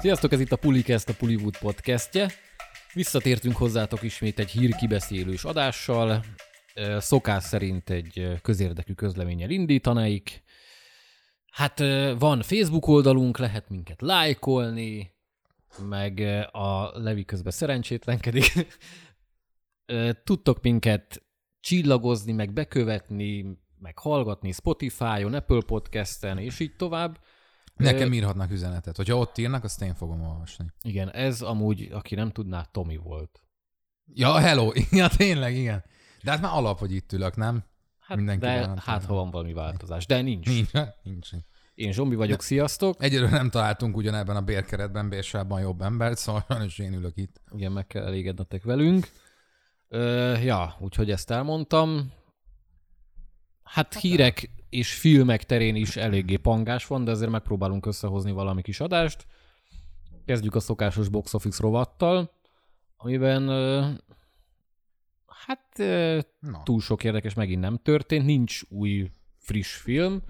Sziasztok, ez itt a PulliCast, a Polywood podcastje. Visszatértünk hozzátok ismét egy hírkibeszélős adással. Szokás szerint egy közérdekű közleménnyel indítanáik. Hát van Facebook oldalunk, lehet minket lájkolni, meg a Levi közben szerencsétlenkedik. Tudtok minket csillagozni, meg bekövetni, meg hallgatni Spotify-on, Apple Podcast-en, és így tovább. Nekem írhatnak üzenetet. Hogyha ott írnak, azt én fogom olvasni. Igen, ez amúgy, aki nem tudná, Tomi volt. Ja, hello! Ja, tényleg, igen. De hát már alap, hogy itt ülök, nem? Hát, mindenki de hát, ha van valami változás. De nincs. Én Zsombi vagyok, sziasztok! Egyelőre nem találtunk ugyanebben a bérkeretben, bérsában jobb embert, szóval és én ülök itt. Igen, meg kell elégednetek velünk. Úgyhogy ezt elmondtam. Hát hírek és filmek terén is eléggé pangás van, de ezért megpróbálunk összehozni valami kis adást. Kezdjük a szokásos box office rovattal, amiben túl sok érdekes megint nem történt. Nincs új, friss film,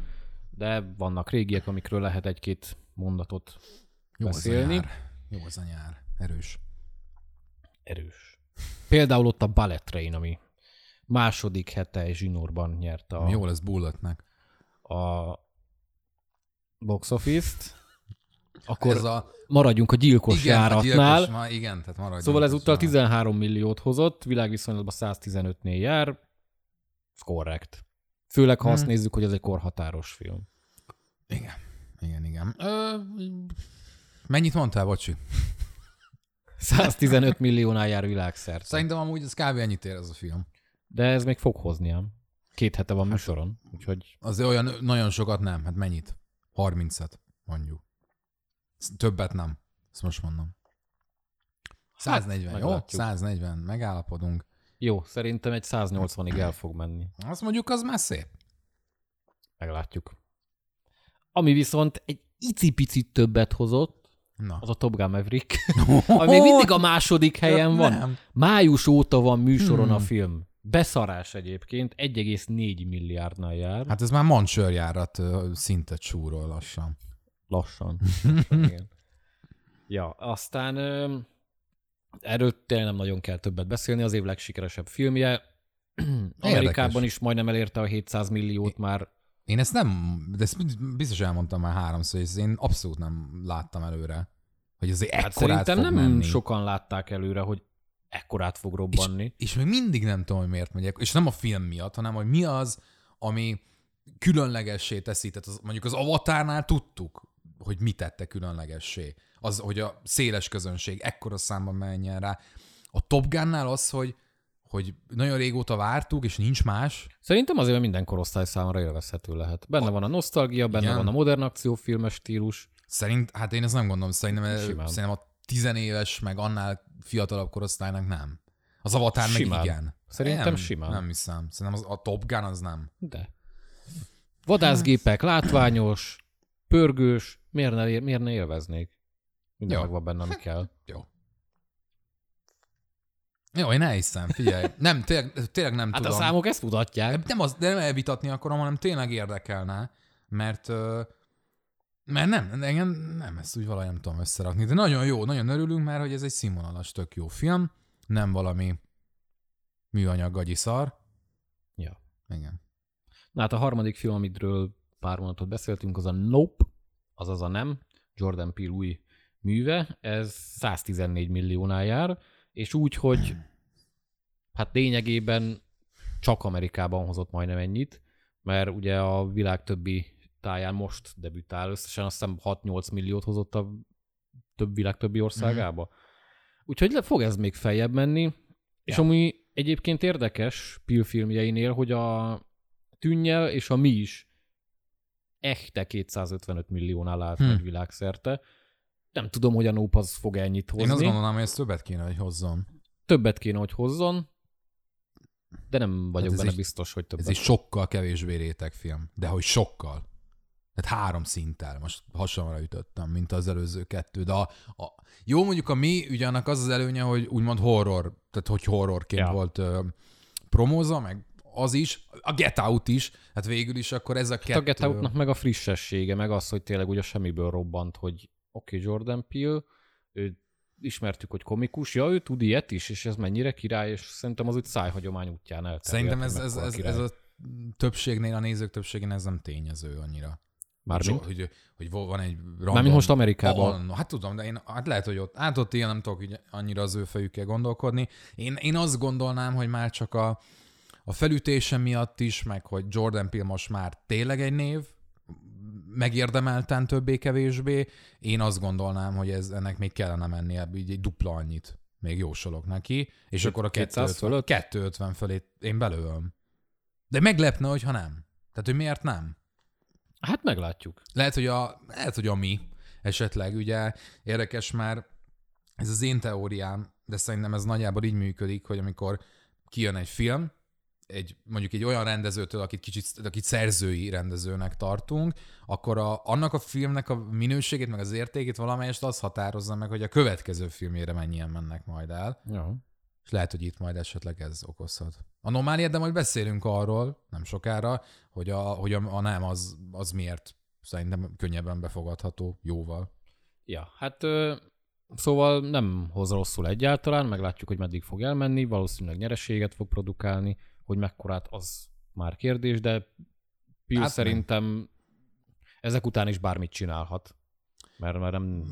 de vannak régiek, amikről lehet egy-két mondatot beszélni. Jó az a nyár. Erős. Például ott a Ballet Train, ami második hete zsinórban nyerte a... Jó lesz Bulletnek. A box office-t. Akkor maradjunk a gyilkos járatnál. Igen, tehát maradjunk. Szóval ezúttal 13 milliót hozott, világviszonylatban 115-nél jár. Korrekt. Főleg, ha azt nézzük, hogy ez egy korhatáros film. Igen. Mennyit mondtál, bocsi? 115 milliónál jár világszerte. Szerintem amúgy ez kb. Ennyit ér ez a film. De ez még fog hoznia. 2 hete van műsoron, úgyhogy... Azért olyan nagyon sokat nem. Hát mennyit? 30-et mondjuk. Többet nem. Ezt most mondom. 140, hát, jó? Meglátjuk. 140, megállapodunk. Jó, szerintem egy 180-ig el fog menni. Azt mondjuk, az már szép. Meglátjuk. Ami viszont egy icipicit többet hozott, az a Top Gun Maverick, ami még mindig a második helyen van. Nem. Május óta van műsoron a film. Beszarás egyébként, 1,4 milliárdnál jár. Hát ez már mancsőrjárat szintet súrol lassan. Igen. Ja, aztán erről tényleg nem nagyon kell többet beszélni, az év legsikeresebb filmje. Amerikában is majdnem elérte a 700 milliót már. Én ezt nem, de ezt biztos elmondtam már háromszor, és én abszolút nem láttam előre, hogy azért ekkorát fog menni. Szerintem nem sokan látták előre, hogy ekkorát fog robbanni. És még mindig nem tudom, hogy miért megyek, és nem a film miatt, hanem hogy mi az, ami különlegessé teszi. Tehát mondjuk az Avatárnál tudtuk, hogy mit tette különlegessé. Az, hogy a széles közönség ekkora számban menjen rá. A Top Gunnál az, hogy nagyon régóta vártuk, és nincs más. Szerintem azért minden korosztály számára élvezhető lehet. Benne van a nosztalgia, benne van a modern akciófilmes stílus. Hát én ezt nem gondolom, szerintem a 10 éves, meg annál fiatalabb korosztálynak nem. Az Avatar meg igen. Szerintem simán. Nem hiszem. Szerintem a Top Gun az nem. De. Vadászgépek, látványos, pörgős, miért ne élveznék? Minden meg van benne, ami kell. Jó, én elhiszem, figyelj. Nem, tényleg nem tudom. Hát a számok ezt mutatják. Nem elvitatni akarom, hanem tényleg érdekelne, mert engem ezt úgy valahogy nem tudom összerakni, de nagyon jó, nagyon örülünk már, hogy ez egy színvonalas, tök jó film, nem valami műanyag gagyi szar. Ja. Igen. Na hát a harmadik film, amiről pár mondatot beszéltünk, az a Nope, azaz a nem, Jordan Peele új műve, ez 114 milliónál jár, és úgy, hogy hát lényegében csak Amerikában hozott majdnem ennyit, mert ugye a világ többi táján most debütál, összesen azt hiszem 6-8 milliót hozott a világ többi országába. Úgyhogy fog ez még feljebb menni, és ami egyébként érdekes Peele filmjeinél, hogy a Tűnnyel és a Mi is echte 255 milliónál állt meg világszerte. Nem tudom, hogy a Nope az fog ennyit hozni. Én azt gondolom, hogy ez többet kéne, hogy hozzon. De nem vagyok benne biztos, hogy többet. Ez egy sokkal kevésbé réteg film, de hogy sokkal. Tehát 3 szinttel, most hasonlóra ütöttem, mint az előző 2, de jó, mondjuk a Mi, ugye annak az az előnye, hogy úgymond horror, tehát hogy horrorként volt promóza, meg az is, a Get Out is, hát végül is akkor ez a kettő. Hát a Get Outnak meg a frissessége, meg az, hogy tényleg ugye semmiből robbant, hogy oké, Jordan Peele, ő ismertük, hogy komikus, ja, ő tud ilyet is, és ez mennyire király, és szerintem az úgy szájhagyomány útján elterjedt. Szerintem ez a többségnél, a nézők többségén ez nem tényező annyira. Mármint? Hogy van egy random... Mármint most Amerikában. Hát tudom, de én lehet, hogy ott ilyen nem tudok annyira az ő fejükkel gondolkodni. Én azt gondolnám, hogy már csak a felütése miatt is, meg hogy Jordan Peele most már tényleg egy név, megérdemeltán többé-kevésbé, én azt gondolnám, hogy ennek még kellene mennie így dupla annyit. Még jósolok neki. És akkor a 250 felé én belőlöm. De meglepne, hogyha nem. Tehát, hogy miért nem? Hát meglátjuk. Lehet, hogy a mi esetleg, ugye érdekes már, ez az én teóriám, de szerintem ez nagyjából így működik, hogy amikor kijön egy film, mondjuk egy olyan rendezőtől, akit szerzői rendezőnek tartunk, akkor annak a filmnek a minőségét, meg az értékét valamelyest az határozza meg, hogy a következő filmjére mennyien mennek majd el. Ja. És lehet, hogy itt majd esetleg ez okozhat anomáliát, de majd beszélünk arról nem sokára, hogy a nem az miért szerintem könnyebben befogadható jóval. Ja, hát szóval nem hoz rosszul egyáltalán, meglátjuk, hogy meddig fog elmenni, valószínűleg nyereséget fog produkálni, hogy mekkorát az már kérdés, de Peele hát szerintem nem. Ezek után is bármit csinálhat, mert nem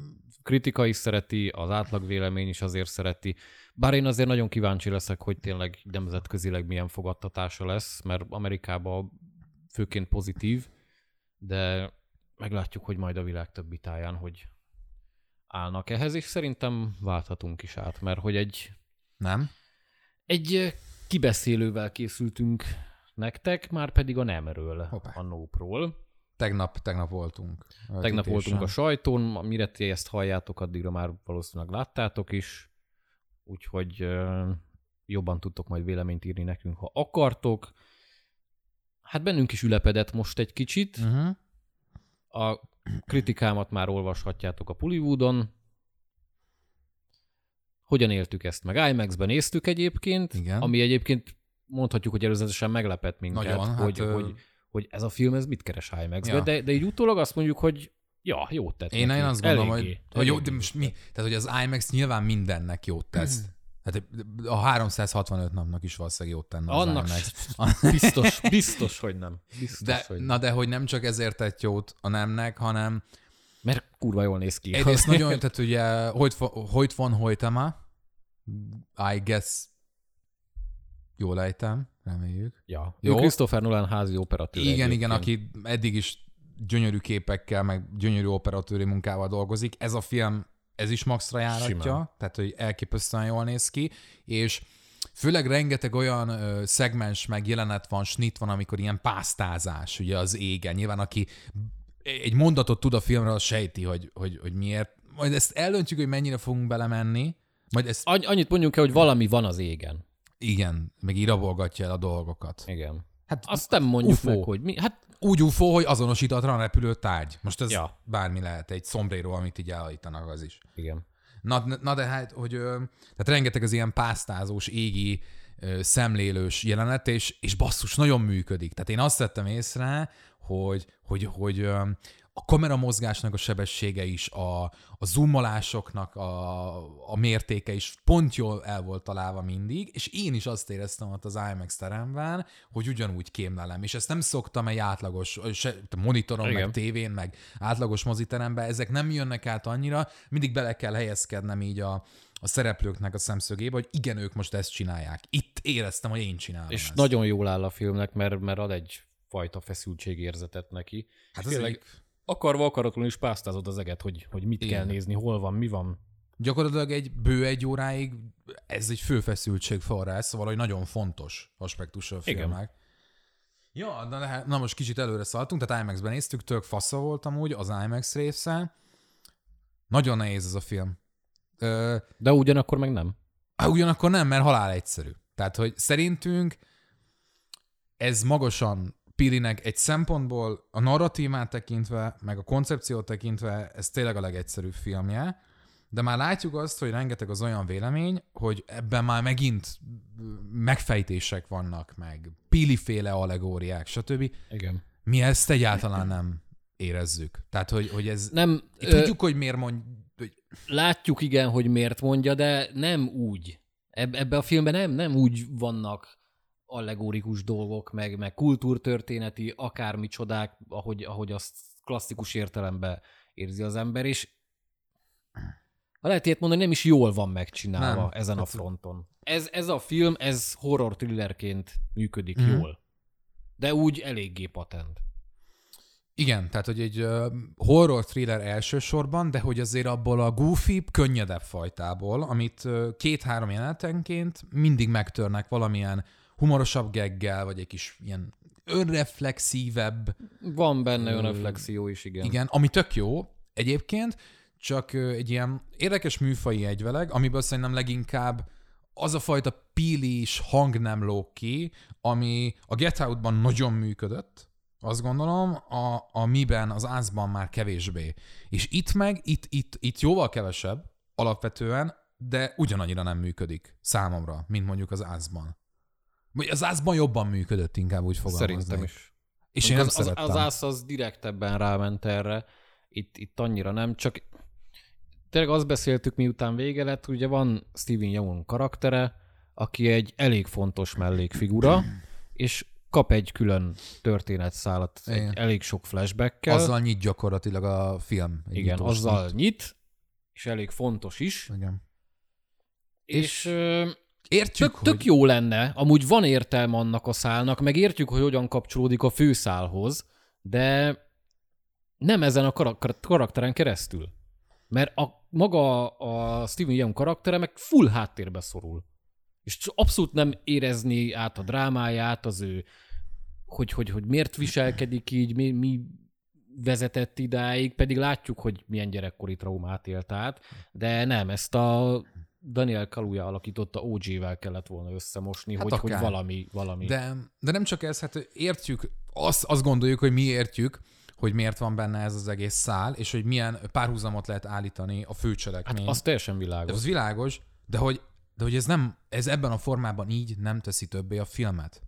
kritika is szereti, az átlagvélemény is azért szereti. Bár én azért nagyon kíváncsi leszek, hogy tényleg nemzetközileg milyen fogadtatása lesz, mert Amerikában főként pozitív, de meglátjuk, hogy majd a világ többi táján, hogy állnak ehhez, és szerintem válthatunk is át, mert hogy egy kibeszélővel készültünk nektek, már pedig a nemről, a nope-ról. Tegnap voltunk. Tegnap voltunk a sajtón, mire ti ezt halljátok, addigra már valószínűleg láttátok is, úgyhogy jobban tudtok majd véleményt írni nekünk, ha akartok. Hát bennünk is ülepedett most egy kicsit. Uh-huh. A kritikámat már olvashatjátok a Polywoodon. Hogyan éltük ezt meg? IMAX-ben néztük egyébként, igen. Ami egyébként mondhatjuk, hogy előzetesen meglepett minket, nagyon, hogy ez a film, ez mit keres IMAX-be, ja. De így utólag azt mondjuk, hogy ja, jót tett. Én azt gondolom, hogy jó, de most mi? Tehát, hogy az IMAX nyilván mindennek jót tesz. Hát a 365 napnak is valószínűleg jót tenne az IMAX. Biztos, hogy nem. Na de, hogy nem csak ezért tett jót a nemnek, hanem... Mert kurva jól néz ki. Egyrészt nagyon, tehát ugye, hogy van Hojtama? I guess... Jól ejtem, reméljük. Ja. Jó. Christopher Nolan házi operatőr. Igen, aki eddig is gyönyörű képekkel, meg gyönyörű operatőri munkával dolgozik. Ez a film, ez is maxra járatja, simán. Tehát hogy elképesztően jól néz ki, és főleg rengeteg olyan szegmens meg jelenet van, snit van, amikor ilyen pásztázás ugye az égen. Nyilván aki egy mondatot tud a filmről, az sejti, hogy miért. Majd ezt eldöntjük, hogy mennyire fogunk belemenni. Majd ezt... Annyit mondjunk el, hogy valami van az égen. Igen, meg irabolgatja el a dolgokat. Igen. Hát azt nem mondjuk UFO. Meg, hogy mi. Hát úgy UFO, hogy azonosítatlan repülő tárgy. Most ez bármi lehet, egy szombréró, amit így elhajtanak, az is. Igen. Na de hát, hogy tehát rengeteg az ilyen pásztázós, égi, szemlélős jelenet, és basszus, nagyon működik. Tehát én azt vettem észre, hogy a kameramozgásnak a sebessége is, a zoomolásoknak a mértéke is pont jól el volt találva mindig, és én is azt éreztem ott az IMAX teremben, hogy ugyanúgy kémlelem, és ezt nem szoktam egy átlagos monitoron, igen. Meg tévén, meg átlagos moziteremben, ezek nem jönnek át annyira, mindig bele kell helyezkednem így a szereplőknek a szemszögébe, hogy igen, ők most ezt csinálják. Itt éreztem, hogy én csinálom és ezt. Nagyon jól áll a filmnek, mert ad egyfajta feszültségérzetet neki. Hát akaratlanul is pásztázod az eget, hogy mit igen. Kell nézni, hol van, mi van. Gyakorlatilag egy óráig ez egy fő feszültségforrás, szóval egy nagyon fontos aspektus a filmnek. Ja, na most kicsit előre szaladtunk, tehát IMAX-ben néztük, tök fasza volt amúgy az IMAX része. Nagyon nehéz ez a film. De ugyanakkor meg nem. Ugyanakkor nem, mert halál egyszerű. Tehát, hogy szerintünk ez magasan Pirinek egy szempontból a narratívát tekintve, meg a koncepciót tekintve ez tényleg a legegyszerűbb filmje, de már látjuk azt, hogy rengeteg az olyan vélemény, hogy ebben már megint megfejtések vannak, meg Pili-féle allegóriák, stb. Igen. Mi ezt egyáltalán nem érezzük. Tehát, hogy ez... Nem, tudjuk, hogy miért mondja... Látjuk, igen, hogy miért mondja, de nem úgy. Ebben a filmben nem úgy vannak allegórikus dolgok, meg kultúrtörténeti, akármi csodák, ahogy azt klasszikus értelemben érzi az ember, és lehet ilyet mondani, nem is jól van megcsinálva ezen a fronton. Ez a film, ez horror thrillerként működik jól, de úgy eléggé patent. Igen, tehát hogy egy horror thriller elsősorban, de hogy azért abból a goofy, könnyedebb fajtából, amit 2-3 jelenetenként mindig megtörnek valamilyen humorosabb geggel, vagy egy kis ilyen önreflexívebb. Van benne önreflexió is, igen. Igen, ami tök jó egyébként, csak egy ilyen érdekes műfai egyveleg, amiből szerintem leginkább az a fajta pílis hang nem lóg ki, ami a Get Out-ban nagyon működött, azt gondolom, a miben, az Ászban már kevésbé. És itt meg, itt jóval kevesebb alapvetően, de ugyanannyira nem működik számomra, mint mondjuk az Ászban. Vagy az Ászban jobban működött, inkább úgy fogalmazni. Szerintem is. És én nem szerettem. Az Ász az direktebben ráment erre, itt annyira nem, csak tényleg azt beszéltük, miután vége lett, ugye van Steven Yeun karaktere, aki egy elég fontos mellékfigura, és kap egy külön történetszálat, elég sok flashbackkel. Azzal nyit gyakorlatilag a film. Igen, azzal nyit, és elég fontos is. Igen. És értjük, tök jó lenne, amúgy van értelme annak a szálnak, meg értjük, hogy hogyan kapcsolódik a főszálhoz, de nem ezen a karakteren keresztül. Mert maga a Steven Yeun karaktere meg full háttérbe szorul. És abszolút nem érezni át a drámáját, az ő, hogy miért viselkedik így, mi vezetett idáig, pedig látjuk, hogy milyen gyerekkori traumát élt át, de nem, ezt a Daniel Kaluuya alakította OG-vel kellett volna összemosni, hát hogy valami. De nem csak ez, hát értjük, azt gondoljuk, hogy mi értjük, hogy miért van benne ez az egész szál, és hogy milyen párhuzamot lehet állítani a főcselekmény. Hát az teljesen világos. Az világos, de hogy ez ebben a formában így nem teszi többé a filmet.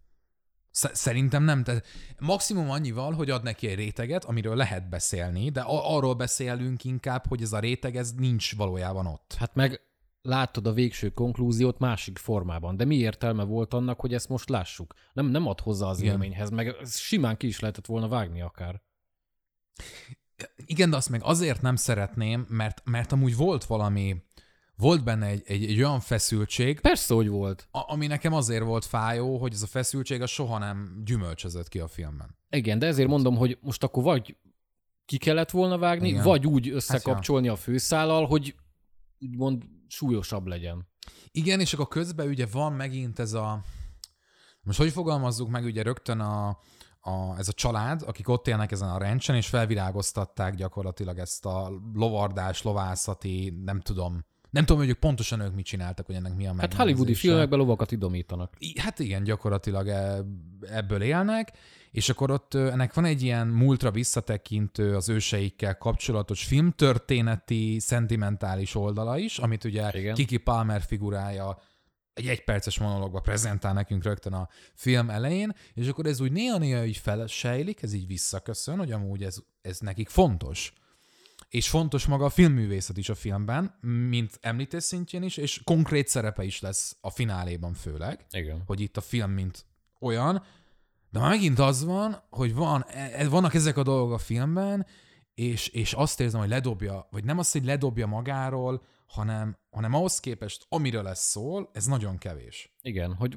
Szerintem nem. Maximum annyival, hogy ad neki egy réteget, amiről lehet beszélni, de arról beszélünk inkább, hogy ez a réteg, ez nincs valójában ott. Hát meg látod a végső konklúziót másik formában, de mi értelme volt annak, hogy ezt most lássuk? Nem ad hozzá az élményhez, meg simán ki is lehetett volna vágni akár. Igen, de azt meg azért nem szeretném, mert amúgy volt benne egy olyan feszültség. Persze, hogy volt. Ami nekem azért volt fájó, hogy ez a feszültség az soha nem gyümölcsözött ki a filmben. Igen, de ezért mondom, hogy most akkor vagy ki kellett volna vágni, igen, vagy úgy összekapcsolni a főszállal, hogy úgymond súlyosabb legyen. Igen, és akkor közben ugye van megint ez a... Most hogy fogalmazzuk meg ugye rögtön ez a család, akik ott élnek ezen a rancson, és felvirágoztatták gyakorlatilag ezt a lovardás, lovászati, nem tudom, hogy pontosan ők mit csináltak, hogy ennek mi a megnevezése. Hát hollywoodi filmekben lovakat idomítanak. Hát igen, gyakorlatilag ebből élnek, és akkor ott ennek van egy ilyen múltra visszatekintő, az őseikkel kapcsolatos filmtörténeti, szentimentális oldala is, amit ugye igen. Keke Palmer figurája egy egyperces monológba prezentál nekünk rögtön a film elején, és akkor ez úgy néha-néha így felsejlik, ez így visszaköszön, hogy amúgy ez nekik fontos. És fontos maga a filmművészet is a filmben, mint említés szintjén is, és konkrét szerepe is lesz a fináléban főleg, igen, hogy itt a film mint olyan, de már megint az van, hogy vannak ezek a dolgok a filmben, és azt érzem, hogy ledobja, vagy nem azt, hogy ledobja magáról, hanem ahhoz képest, amiről ez szól, ez nagyon kevés. Igen, hogy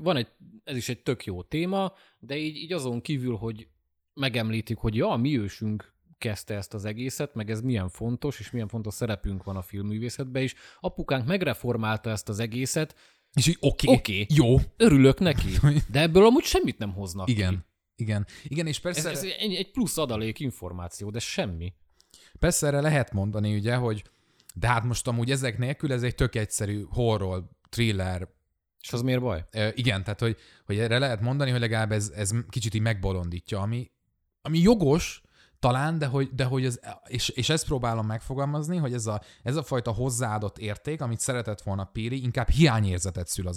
ez is egy tök jó téma, de így azon kívül, hogy megemlítik, hogy a mi ősünk kezdte ezt az egészet, meg ez milyen fontos, és milyen fontos szerepünk van a filmművészetben is. Apukánk megreformálta ezt az egészet, és így oké, jó, örülök neki, de ebből amúgy semmit nem hoznak ki. Igen, és persze... Ez egy plusz adalék információ, de semmi. Persze erre lehet mondani, ugye, hogy de hát most amúgy ezek nélkül ez egy tök egyszerű horror, thriller. És az miért baj? Igen, tehát hogy erre lehet mondani, hogy legalább ez kicsit így megbolondítja, ami jogos talán, de hogy ez, és ezt próbálom megfogalmazni, hogy ez a fajta hozzáadott érték, amit szeretett volna Péli, inkább hiányérzetet szül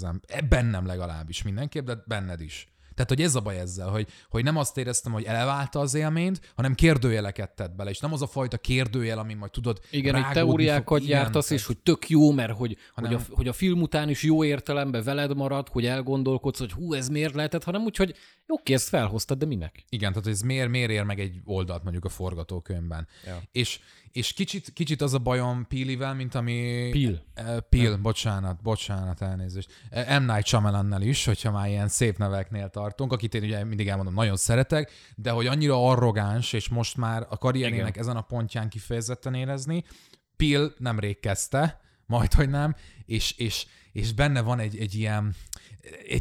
bennem legalábbis mindenképp, de benned is. Tehát, hogy ez a baj ezzel, hogy nem azt éreztem, hogy elválta az élményt, hanem kérdőjeleket tett bele, és nem az a fajta kérdőjel, ami majd tudod igen, hogy teóriákat gyártasz, és hogy tök jó, mert hogy a film után is jó értelemben veled marad, hogy elgondolkodsz, hogy hú, ez miért lehetett, hanem úgy, hogy oké, ezt felhoztad, de minek? Igen, tehát ez miért ér meg egy oldalt mondjuk a forgatókönyvben. Ja. És kicsit az a bajom Peele-vel, mint ami... Peele, bocsánat, elnézést. M. Night Shyamalannal is, hogyha már ilyen szép neveknél tartunk, akit én ugye mindig elmondom, nagyon szeretek, de hogy annyira arrogáns, és most már a karrierének igen. ezen a pontján kifejezetten érezni. Peele nemrég kezdte, majdhogy nem, és benne van egy ilyen...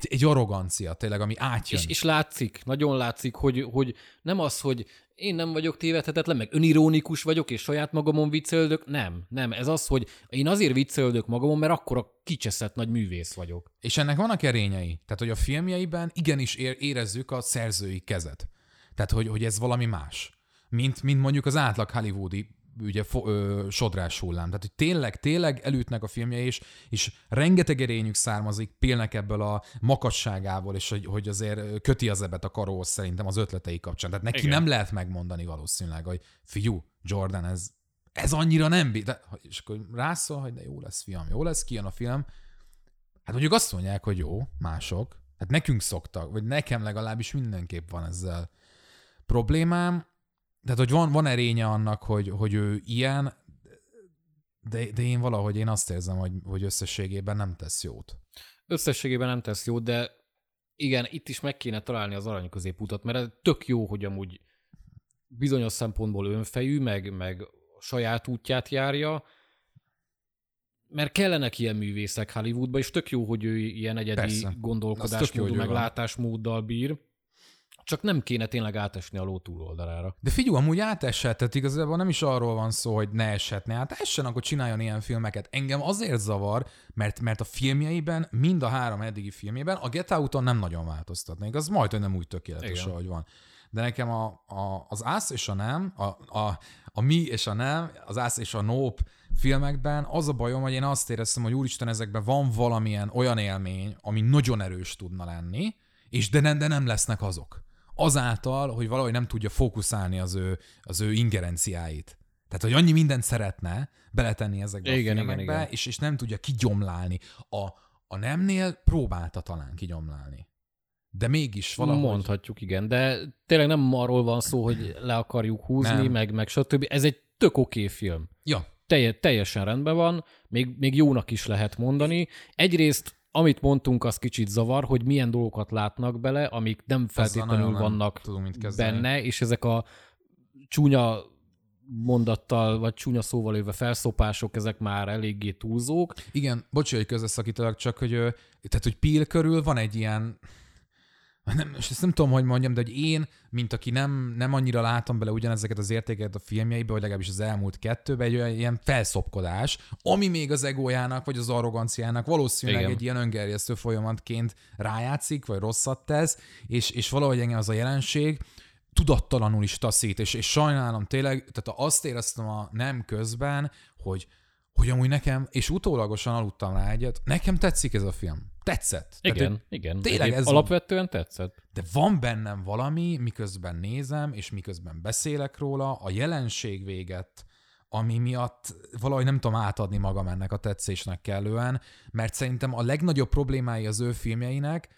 Egy arrogancia tényleg, ami átjön. És látszik, nagyon látszik, hogy nem az, hogy én nem vagyok tévedhetetlen, meg önironikus vagyok, és saját magamon viccelődök. Nem. Ez az, hogy én azért viccelődök magamon, mert akkora kicseszett nagy művész vagyok. És ennek vannak erényei. Tehát, hogy a filmjeiben igenis érezzük a szerzői kezet. Tehát, hogy ez valami más. Mint mondjuk az átlag hollywoodi ugye sodrás hullám. Tehát, hogy tényleg elütnek a filmjei, és rengeteg erényük származik Peele-nek ebből a makacságából, és hogy azért köti az ebet a karóhoz szerintem az ötletei kapcsán. Tehát neki igen. nem lehet megmondani valószínűleg, hogy fiú, Jordan, ez annyira nem bír. És akkor rászól, hogy de jó lesz, fiam, jó lesz, kijön a film. Hát mondjuk azt mondják, hogy jó, mások. Hát nekünk szoktak, vagy nekem legalábbis mindenképp van ezzel problémám. Tehát, hogy van erénye annak, hogy ő ilyen, de én valahogy én azt érzem, hogy összességében nem tesz jót. Összességében nem tesz jót, de igen, itt is meg kéne találni az arany középutat, mert ez tök jó, hogy amúgy bizonyos szempontból önfejű, meg saját útját járja, mert kellenek ilyen művészek Hollywoodban, és tök jó, hogy ő ilyen egyedi persze. gondolkodásmódú, meg látásmóddal bír. Csak nem kéne tényleg átesni a ló túloldalára. De figyelj, amúgy átesett, tehát igazából nem is arról van szó, hogy ne esetne át. Essen, akkor csináljon ilyen filmeket. Engem azért zavar, mert a filmjeiben, mind a három eddigi filmjében a Get Out-on nem nagyon változtatnék. Az majdhogy nem úgy tökéletes, igen. ahogy van. De nekem az Ász és a Nem, a Mi és a Nem, az Ász és a Nope filmekben az a bajom, hogy én azt éreztem, hogy úristen, ezekben van valamilyen olyan élmény, ami nagyon erős tudna lenni, és de nem lesznek azok. Azáltal, hogy valahogy nem tudja fókuszálni az ő ingerenciáit. Tehát, hogy annyi mindent szeretne beletenni ezekbe igen, a filmekbe, igen. És nem tudja kigyomlálni. A Nemnél próbálta talán kigyomlálni. De mégis valahogy... Mondhatjuk, igen, de tényleg nem arról van szó, hogy le akarjuk húzni, nem. meg stb. Ez egy tök oké film. Ja. Teljesen rendben van, még jónak is lehet mondani. Egyrészt amit mondtunk, az kicsit zavar, hogy milyen dolgokat látnak bele, amik nem feltétlenül vannak benne, és ezek a csúnya mondattal, vagy csúnya szóval élve felszopások, ezek már eléggé túlzók. Igen, bocsánat, hogy közbeszakítalak, csak hogy Peele körül van egy ilyen, nem tudom, hogy mondjam, de hogy én, mint aki nem annyira látom bele ugyanezeket az értékeket a filmjeibe, vagy legalábbis az elmúlt kettőben, egy olyan ilyen felszopkodás, ami még az egójának, vagy az arroganciának valószínűleg igen. egy ilyen öngerjesztő folyamatként rájátszik, vagy rosszat tesz, és valahogy engem az a jelenség tudattalanul is taszít, és sajnálom tényleg, tehát azt éreztem a Nem közben, hogy amúgy nekem, és utólagosan aludtam rá egyet, nekem tetszik ez a film. Tetszett. Igen. Tényleg ez alapvetően tetszett. De van bennem valami, miközben nézem, és miközben beszélek róla, a jelenség véget, ami miatt valahogy nem tudom átadni magam ennek a tetszésnek kellően, mert szerintem a legnagyobb problémái az ő filmjeinek,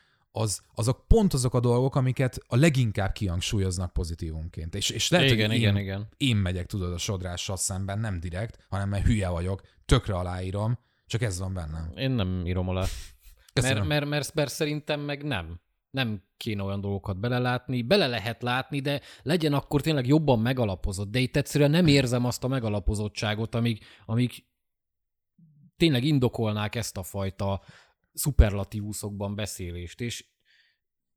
azok pont azok a dolgok, amiket a leginkább kihangsúlyoznak pozitívunként. És lehet, én megyek, tudod, a sodrással szemben, nem direkt, hanem mert hülye vagyok, tökre aláírom, csak ez van bennem. Én nem írom alá. Mert szerintem meg nem kéne olyan dolgokat belelátni. Bele lehet látni, de legyen akkor tényleg jobban megalapozott. De itt egyszerűen nem érzem azt a megalapozottságot, amíg tényleg indokolnák ezt a fajta szuperlatívuszokban beszélést. És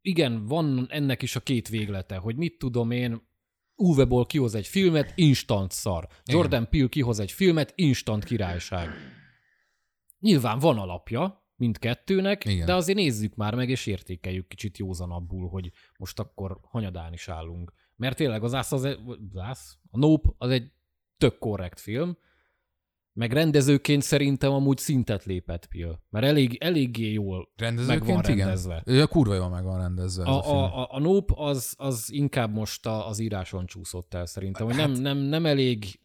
igen, van ennek is a két véglete, hogy mit tudom én, Uwe-ból kihoz egy filmet, instant szar. Jordan Peele kihoz egy filmet, instant királyság. Nyilván van alapja mindkettőnek, igen. de azért nézzük már meg, és értékeljük kicsit józanabbul, hogy most akkor hanyadán is állunk. Mert tényleg az Ász, a Nope az egy tök korrekt film, Meg rendezőként szerintem amúgy szintet lépett Peele, mert eléggé jól meg van rendezve. Igen. Kurva jól meg van rendezve. A Nope az inkább most az íráson csúszott el szerintem, hogy nem elég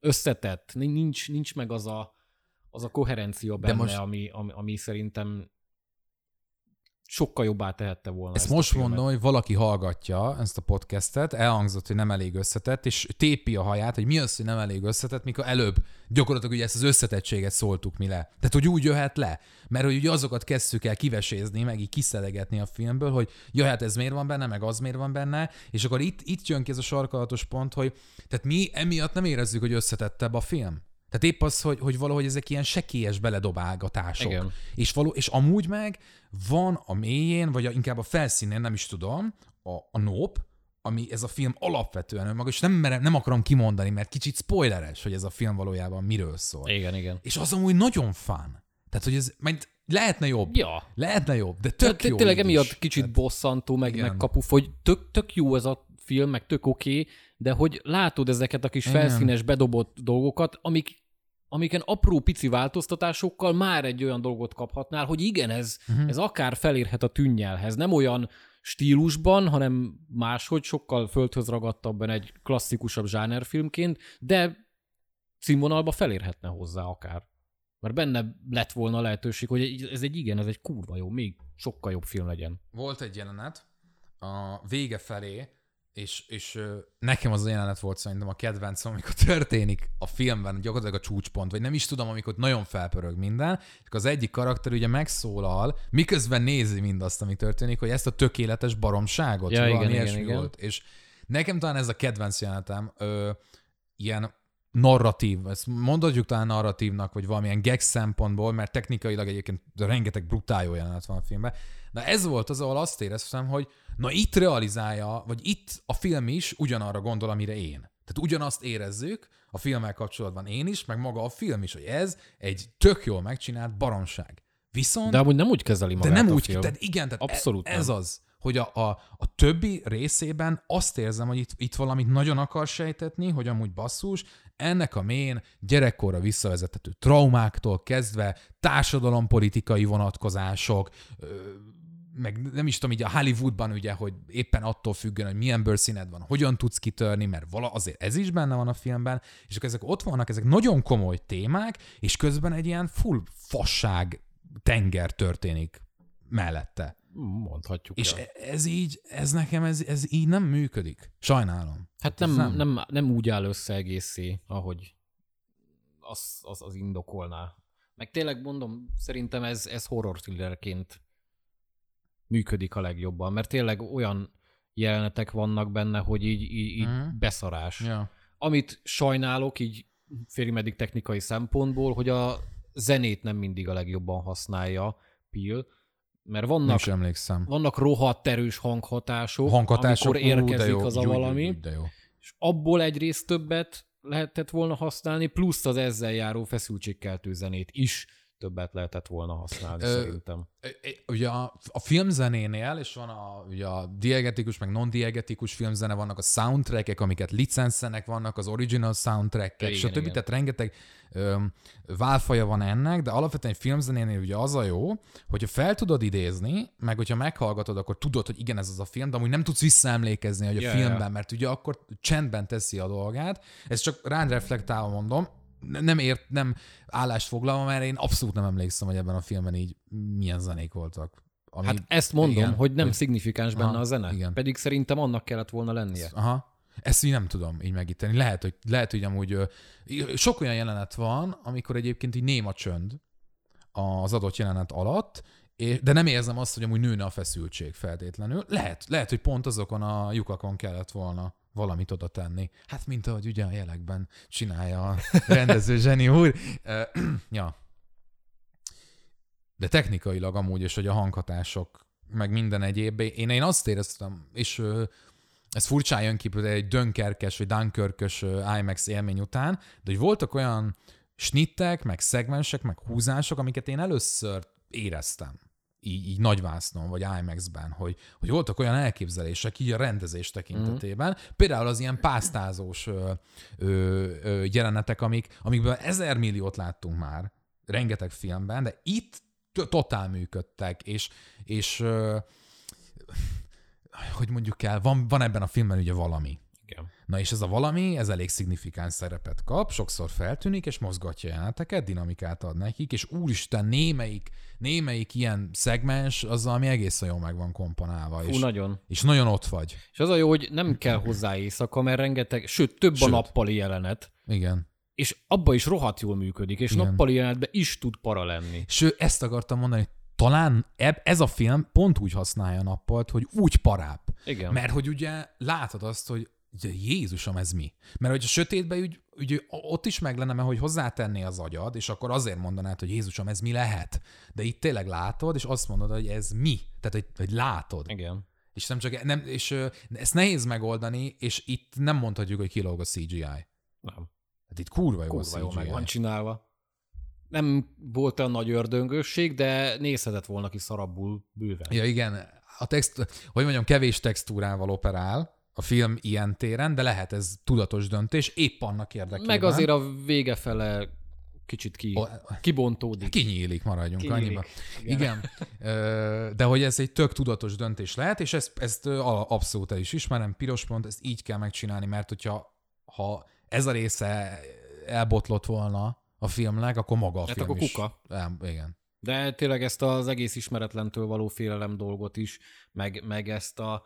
összetett, nincs meg az a koherencia benne, most, ami szerintem sokkal jobbá tehette volna. Ezt most mondom, hogy valaki hallgatja ezt a podcastet, elhangzott, hogy nem elég összetett, és tépi a haját, hogy mi az, hogy nem elég összetett, mikor előbb gyakorlatilag ugye ezt az összetettséget szóltuk mi le. Tehát, hogy úgy jöhet le. Mert hogy ugye azokat kezdtük el kivesézni, meg így kiszelegetni a filmből, hogy hát ez miért van benne, meg az miért van benne, és akkor itt jön ki ez a sarkalatos pont, hogy tehát mi emiatt nem érezzük, hogy összetettebb a film. Tehát épp az, hogy valahogy ezek ilyen sekélyes beledobálgatások. És amúgy meg van a mélyén, vagy inkább a felszínén, nem is tudom, a Nope, ami ez a film alapvetően önmaga, és nem akarom kimondani, mert kicsit spoileres, hogy ez a film valójában miről szól. Igen. És az amúgy nagyon fun. Tehát, hogy ez lehetne jobb. Ja. Lehetne jobb, de tök jó. Tényleg emiatt kicsit bosszantó, meg kapuf, hogy tök jó ez a film, meg tök oké, de hogy látod ezeket a kis felszínes bedobott dolgokat, amiken apró pici változtatásokkal már egy olyan dolgot kaphatnál, hogy igen, ez akár felérhet a tünnyelhez. Nem olyan stílusban, hanem máshogy, sokkal földhöz ragadtabban egy klasszikusabb zsánerfilmként, de színvonalba felérhetne hozzá akár. Mert benne lett volna lehetőség, hogy ez egy kurva jó, még sokkal jobb film legyen. Volt egy jelenet a vége felé, és nekem az a jelenet volt szerintem a kedvencem, amikor történik a filmben gyakorlatilag a csúcspont, vagy nem is tudom, amikor nagyon felpörög minden, és az egyik karakter ugye megszólal, miközben nézi mindazt, ami történik, hogy ezt a tökéletes baromságot, valami ilyesmi volt. Igen. És nekem talán ez a kedvenc jelenetem ilyen narratív, ezt mondhatjuk talán narratívnak, vagy valamilyen gag szempontból, mert technikailag egyébként rengeteg brutál jó jelenet van a filmben. Na ez volt az, ahol azt éreztem, hogy na itt realizálja, vagy itt a film is ugyanarra gondol, amire én. Tehát ugyanazt érezzük a filmmel kapcsolatban én is, meg maga a film is, hogy ez egy tök jól megcsinált baromság. Viszont... De amúgy nem úgy kezeli magát nem a úgy, film. Tehát igen, tehát abszolút ez nem. Az, hogy a többi részében azt érzem, hogy itt valamit nagyon akar sejtetni, hogy amúgy basszus, ennek a mélyén gyerekkorra visszavezethető traumáktól kezdve társadalompolitikai vonatkozások, meg nem is tudom, így a Hollywoodban ugye, hogy éppen attól függően, hogy milyen bőrszíned van, hogyan tudsz kitörni, mert azért ez is benne van a filmben, és akkor ezek ott vannak, ezek nagyon komoly témák, és közben egy ilyen full fasság tenger történik mellette. Mondhatjuk. És ez így nem működik. Sajnálom. Hát nem úgy áll össze egészé, ahogy az indokolná. Meg tényleg mondom, szerintem ez horror thrillerként működik a legjobban, mert tényleg olyan jelenetek vannak benne, hogy így beszarás. Ja. Amit sajnálok így filmedik technikai szempontból, hogy a zenét nem mindig a legjobban használja Peele, mert vannak rohadt erős hanghatások, amikor érkezik jó, az a valami, jó. És abból egyrészt többet lehetett volna használni, plusz az ezzel járó feszültségkeltő zenét is többet lehetett volna használni szerintem. Ugye a filmzenénél, és van ugye a diegetikus, meg non-diegetikus filmzene, vannak a soundtrackek, amiket licenszenek, vannak az original soundtrackek, és a többi, tehát rengeteg válfaja van ennek, de alapvetően egy filmzenénél ugye az a jó, hogyha fel tudod idézni, meg hogyha meghallgatod, akkor tudod, hogy igen, ez az a film, de amúgy nem tudsz visszaemlékezni, hogy a filmben, mert ugye akkor csendben teszi a dolgát. Ez csak rád reflektálva mondom, nem állást foglalva, mert én abszolút nem emlékszem, hogy ebben a filmben így milyen zenék voltak. Ami... Hát ezt mondom, igen, hogy nem szignifikáns benne a zene, igen. Pedig szerintem annak kellett volna lennie. Ezt így nem tudom így megíteni. Lehet, hogy amúgy sok olyan jelenet van, amikor egyébként így néma csönd az adott jelenet alatt, de nem érzem azt, hogy amúgy nőne a feszültség feltétlenül. Lehet, hogy pont azokon a lyukakon kellett volna valamit oda tenni. Hát, mint ahogy ugye a jelekben csinálja a rendező zseni úr. Ja. De technikailag amúgy is, hogy a hanghatások, meg minden egyéb. Én azt éreztem, és ez furcsán jön ki, egy dönkerkes, vagy dunkörkös IMAX élmény után, de hogy voltak olyan snittek, meg szegmensek, meg húzások, amiket én először éreztem. így nagyvásznon, vagy IMAX-ben, hogy voltak olyan elképzelések így a rendezés tekintetében, például az ilyen pásztázós jelenetek, amikből 1000 milliót láttunk már, rengeteg filmben, de itt totál működtek, és hogy mondjuk el, van ebben a filmben ugye valami. Igen. Na és ez a valami, ez elég szignifikáns szerepet kap, sokszor feltűnik, és mozgatja jeleneteket, dinamikát ad nekik, és úristen, némelyik ilyen szegmens az, ami egészen jól meg van komponálva. Hú, és nagyon. És nagyon ott vagy. És az a jó, hogy nem kell hozzá éjszaka, mert rengeteg, sőt, több a nappali jelenet. Igen. És abban is rohadt jól működik, és igen, nappali jelenetben is tud para lenni. Sőt, ezt akartam mondani, hogy talán ez a film pont úgy használja a nappalt, hogy úgy parább. Igen. Mert hogy ugye látod azt, hogy Jézusom, ez mi? Mert hogy a sötétben úgy ott is meg lenne, mert hogy hozzátenné az agyad, és akkor azért mondanád, hogy Jézusom, ez mi lehet? De itt tényleg látod, és azt mondod, hogy ez mi? Tehát, hogy látod. Igen. És nem csak, és ezt nehéz megoldani, és itt nem mondhatjuk, hogy kilóg a CGI. Nem. Hát itt kurva jó a CGI. Meg van csinálva. Nem volt olyan nagy ördöngősség, de nézhetett volna ki szarabbul bőven. Ja, igen. Kevés textúrával operál a film ilyen téren, de lehet ez tudatos döntés, épp annak érdekében. Meg azért a vége fele kicsit kibontódik. Kinyílik, maradjunk annyiban. Igen. De hogy ez egy tök tudatos döntés lehet, és ezt abszolút el is ismerem, piros pont, ezt így kell megcsinálni, mert hogyha ez a része elbotlott volna a filmnek, akkor maga a hát film akkor is. Kuka. Igen. De tényleg ezt az egész ismeretlentől való félelem dolgot is, meg ezt a...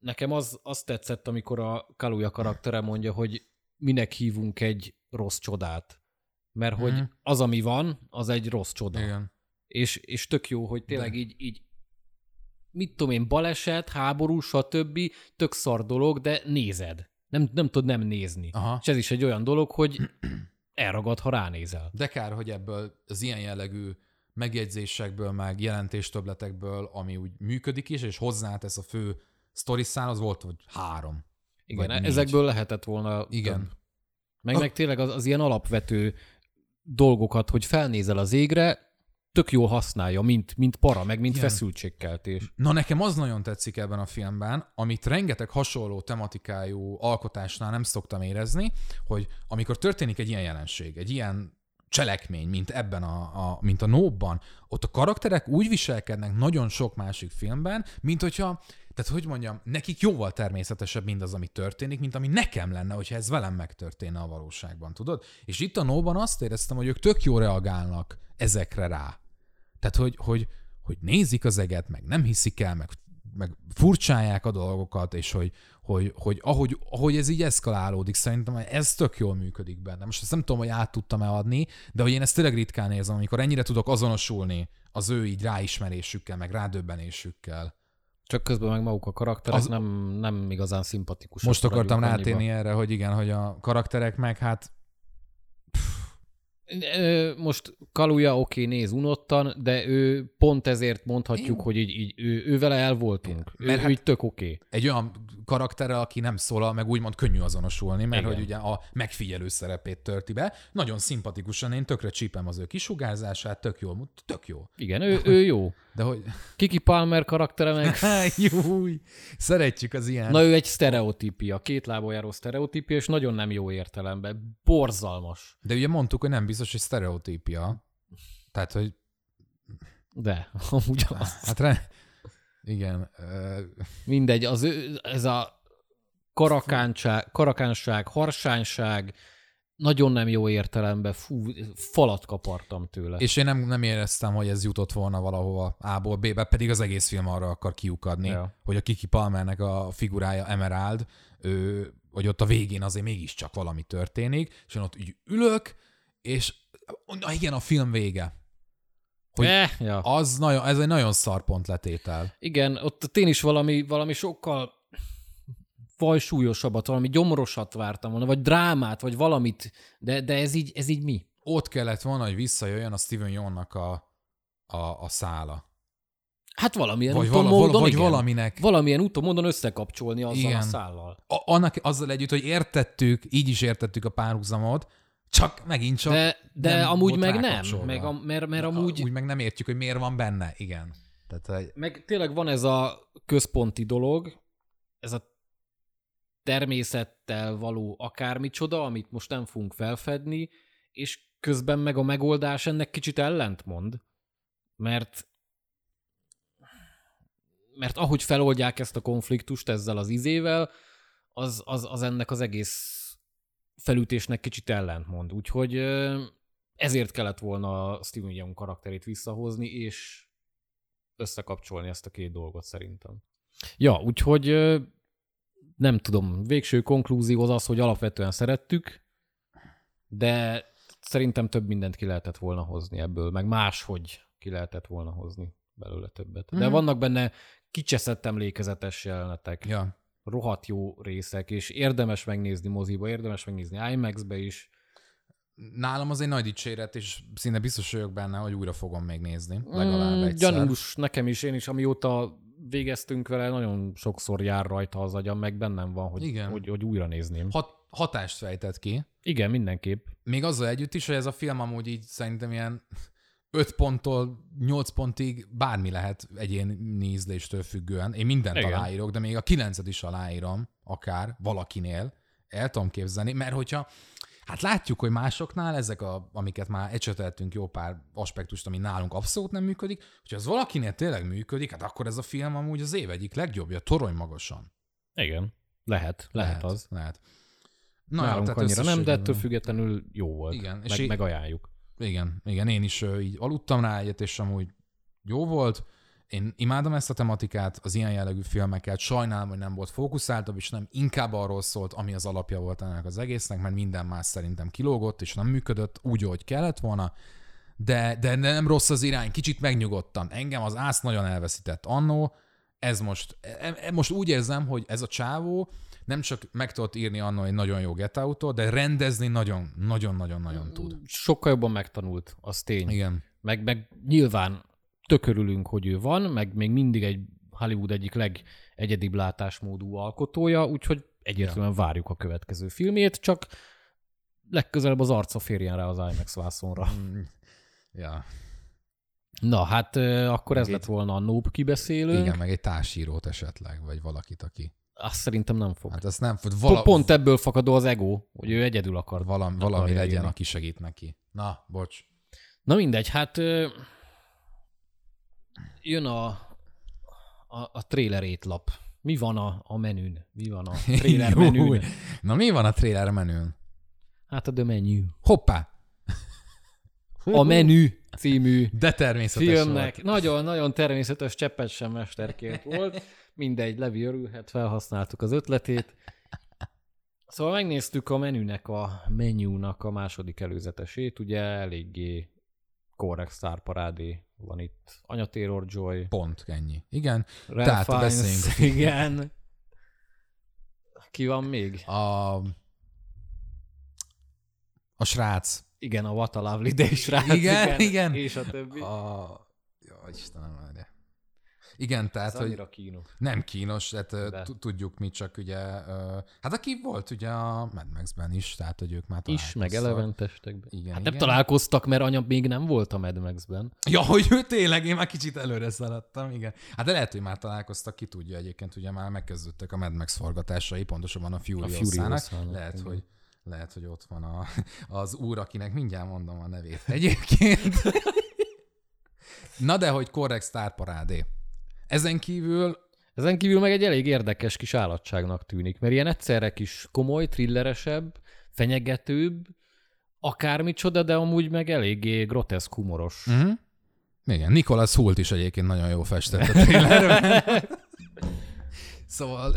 Nekem az tetszett, amikor a Kaluuya karaktere mondja, hogy minek hívunk egy rossz csodát. Mert hogy az, ami van, az egy rossz csoda. Igen. És tök jó, hogy tényleg így mit tudom én, baleset, háború, stb. Tök szar dolog, de nézed. Nem tud nem nézni. Aha. És ez is egy olyan dolog, hogy elragad, ha ránézel. De kár, hogy ebből az ilyen jellegű megjegyzésekből, meg jelentéstöbletekből, ami úgy működik is, és hozzátesz a fő sztoriszál, az volt, hogy 3. Igen, ezekből lehetett volna. Igen. Több. Meg tényleg az ilyen alapvető dolgokat, hogy felnézel az égre, tök jól használja, mint para, meg mint feszültségkeltés. Na nekem az nagyon tetszik ebben a filmben, amit rengeteg hasonló tematikájú alkotásnál nem szoktam érezni, hogy amikor történik egy ilyen jelenség, egy ilyen cselekmény, mint ebben mint a Nope-ban, ott a karakterek úgy viselkednek nagyon sok másik filmben, mint hogyha, tehát hogy mondjam, nekik jóval természetesebb mindaz, ami történik, mint ami nekem lenne, hogyha ez velem megtörténne a valóságban, tudod? És itt a Nope-ban azt éreztem, hogy ők tök jól reagálnak ezekre rá. Tehát, hogy nézik az eget, meg nem hiszik el, meg furcsálják a dolgokat, és hogy ahogy ez így eszkalálódik, szerintem ez tök jól működik benne. Most ezt nem tudom, hogy át tudtam eladni, de hogy én ezt tényleg ritkán érzem, amikor ennyire tudok azonosulni az ő így ráismerésükkel, meg rádöbbenésükkel. Csak közben meg maguk a karakterek nem igazán szimpatikusak. Most akartam rátérni erre, hogy igen, hogy a karakterek meg hát... Most Kaluuya néz unottan, de ő pont ezért mondhatjuk, hogy így ő vele el voltunk. Mert hát így tök oké. Egy olyan karakterrel, aki nem szólal, meg úgymond könnyű azonosulni, mert igen, hogy ugye a megfigyelő szerepét tölti be. Nagyon szimpatikusan, én tökre csípem az ő kisugárzását, tök jó. Igen, ő jó. De hogy... Keke Palmer karaktere meg... Júj, szeretjük az ilyen... Na ő egy sztereotípia, két lábon járó sztereotípia, és nagyon nem jó értelemben. Borzalmas. De ugye mondtuk, hogy nem biztos, hogy sztereotípia. Tehát, hogy... De, amúgy az. Hát igen. Mindegy, ez a karakánság, harsányság, nagyon nem jó értelemben, falat kapartam tőle. És én nem éreztem, hogy ez jutott volna valahova A-ból B-be, pedig az egész film arra akar kiukadni, hogy a Keke Palmernek a figurája Emerald, hogy ott a végén azért mégiscsak valami történik, és én ott így ülök, és igen, a film vége. Hogy ez egy nagyon szar pontletétel. Igen, ott én is valami sokkal fajsúlyosabbat, valami gyomorosat vártam volna, vagy drámát, vagy valamit, de ez így mi? Ott kellett volna, hogy visszajöjjön a Steven Yeunnak a szála. Hát valamilyen úton módon, vagy valaminek. Valamilyen úton módon összekapcsolni azzal a szállal. Annak azzal együtt, hogy értettük, így is értettük a párhuzamot, csak megint csak de amúgy meg nem. Mert amúgy meg nem értjük, hogy miért van benne. Igen. Tehát, hogy... Meg tényleg van ez a központi dolog, ez a természettel való akármicsoda, amit most nem fogunk felfedni, és közben meg a megoldás ennek kicsit ellentmond, mert ahogy feloldják ezt a konfliktust ezzel az izével, az ennek az egész felütésnek kicsit ellentmond. Úgyhogy ezért kellett volna Steven Yeun karakterét visszahozni, és összekapcsolni ezt a két dolgot szerintem. Ja, úgyhogy nem tudom, végső konklúzió az, hogy alapvetően szerettük, de szerintem több mindent ki lehetett volna hozni ebből, meg máshogy ki lehetett volna hozni belőle többet. De vannak benne kicseszett emlékezetes jelenetek, rohadt jó részek, és érdemes megnézni moziba, érdemes megnézni IMAX-be is. Nálam az egy nagy dicséret, és szinte biztos vagyok benne, hogy újra fogom még nézni, legalább egyszer. Gyanús nekem is, én is, amióta végeztünk vele, nagyon sokszor jár rajta az agyam, meg bennem van, hogy újra nézném. Hatást fejtett ki. Igen, mindenképp. Még azzal együtt is, hogy ez a film amúgy így szerintem ilyen 5 ponttól 8 pontig bármi lehet egyéni ízléstől függően. Én mindent aláírok, de még a 9-et is aláírom, akár valakinél. El tudom képzelni, mert hogyha hát látjuk, hogy másoknál ezek, amiket már ecseteltünk jó pár aspektust, ami nálunk abszolút nem működik, hogyha az valakinél tényleg működik, hát akkor ez a film amúgy az év egyik legjobbja, torony magasan. Igen, lehet. Nálunk tehát annyira nem, de ettől függetlenül jó volt, igen, és megajánljuk. Igen, én is így aludtam rá egyet, és amúgy jó volt. Én imádom ezt a tematikát, az ilyen jellegű filmeket, sajnálom, hogy nem volt fókuszáltabb, és nem inkább arról szólt, ami az alapja volt ennek az egésznek, mert minden más szerintem kilógott, és nem működött úgy, ahogy kellett volna, de nem rossz az irány, kicsit megnyugodtam. Engem az ász nagyon elveszített annó, ez most úgy érzem, hogy ez a csávó nem csak meg tudott írni annó egy nagyon jó Get Out-ot, de rendezni nagyon-nagyon-nagyon tud. Sokkal jobban megtanult, az tény. Igen. Meg nyilván tök örülünk, hogy ő van, meg még mindig egy Hollywood egyik legegyedibb látásmódú alkotója, úgyhogy egyértelműen várjuk a következő filmjét, csak legközelebb az arca férjen rá az IMAX vászonra. Ja. Na, hát akkor meg ez lett volna a Nope kibeszélő. Igen, meg egy társírót esetleg, vagy valakit, aki... Azt szerintem nem fog. Hát azt nem fog. Pont ebből fakadó az ego, hogy ő egyedül akar. Valami legyen, jönni. Aki segít neki. Na, bocs. Na mindegy, hát... Jön a trailer étlap. Mi van a menün? Mi van a trailer menün? Na mi van a trailer menün? Hát a The Menu. Hoppá! A Menü című de természetes filmnek. Nagyon-nagyon természetes, cseppet sem mesterkért volt. Mindegy, Levi örülhet, felhasználtuk az ötletét. Szóval megnéztük a menünek a második előzetesét, ugye eléggé korrekt sztárparádé van itt. Anya Taylor-Joy. Pont, ennyi. Igen. Ralph Fiennes, igen. Ki van még? A srác. Igen, a What a Lovely Day srác. Igen. És a többi. Jaj, Istenem, várja. Igen, tehát, ez annyira kínos. Nem kínos, tehát tudjuk mi, csak ugye, hát aki volt ugye a Mad Max-ben is, tehát hogy ők már találkoztak. Is, meg Eleven testekben. Igen, hát nem találkoztak, mert anya még nem volt a Mad Max-ben. Ja, hogy ő tényleg, én már kicsit előre szaladtam, igen. Hát de lehet, hogy már találkoztak, ki tudja egyébként, ugye már megkezdődtek a Mad Max forgatásai, pontosabban a Furiosának. Lehet, hogy ott van az úr, akinek mindjárt mondom a nevét egyébként. Na de, hogy korrekt sztárparádé. Ezen kívül meg egy elég érdekes kis állatságnak tűnik, mert ilyen egyszerre kis komoly, thrilleresebb, fenyegetőbb, akármicsoda, de amúgy meg eléggé groteszk, humoros. Mm-hmm. Igen, Nicholas Hoult is egyébként nagyon jól festett a thrillerben. Szóval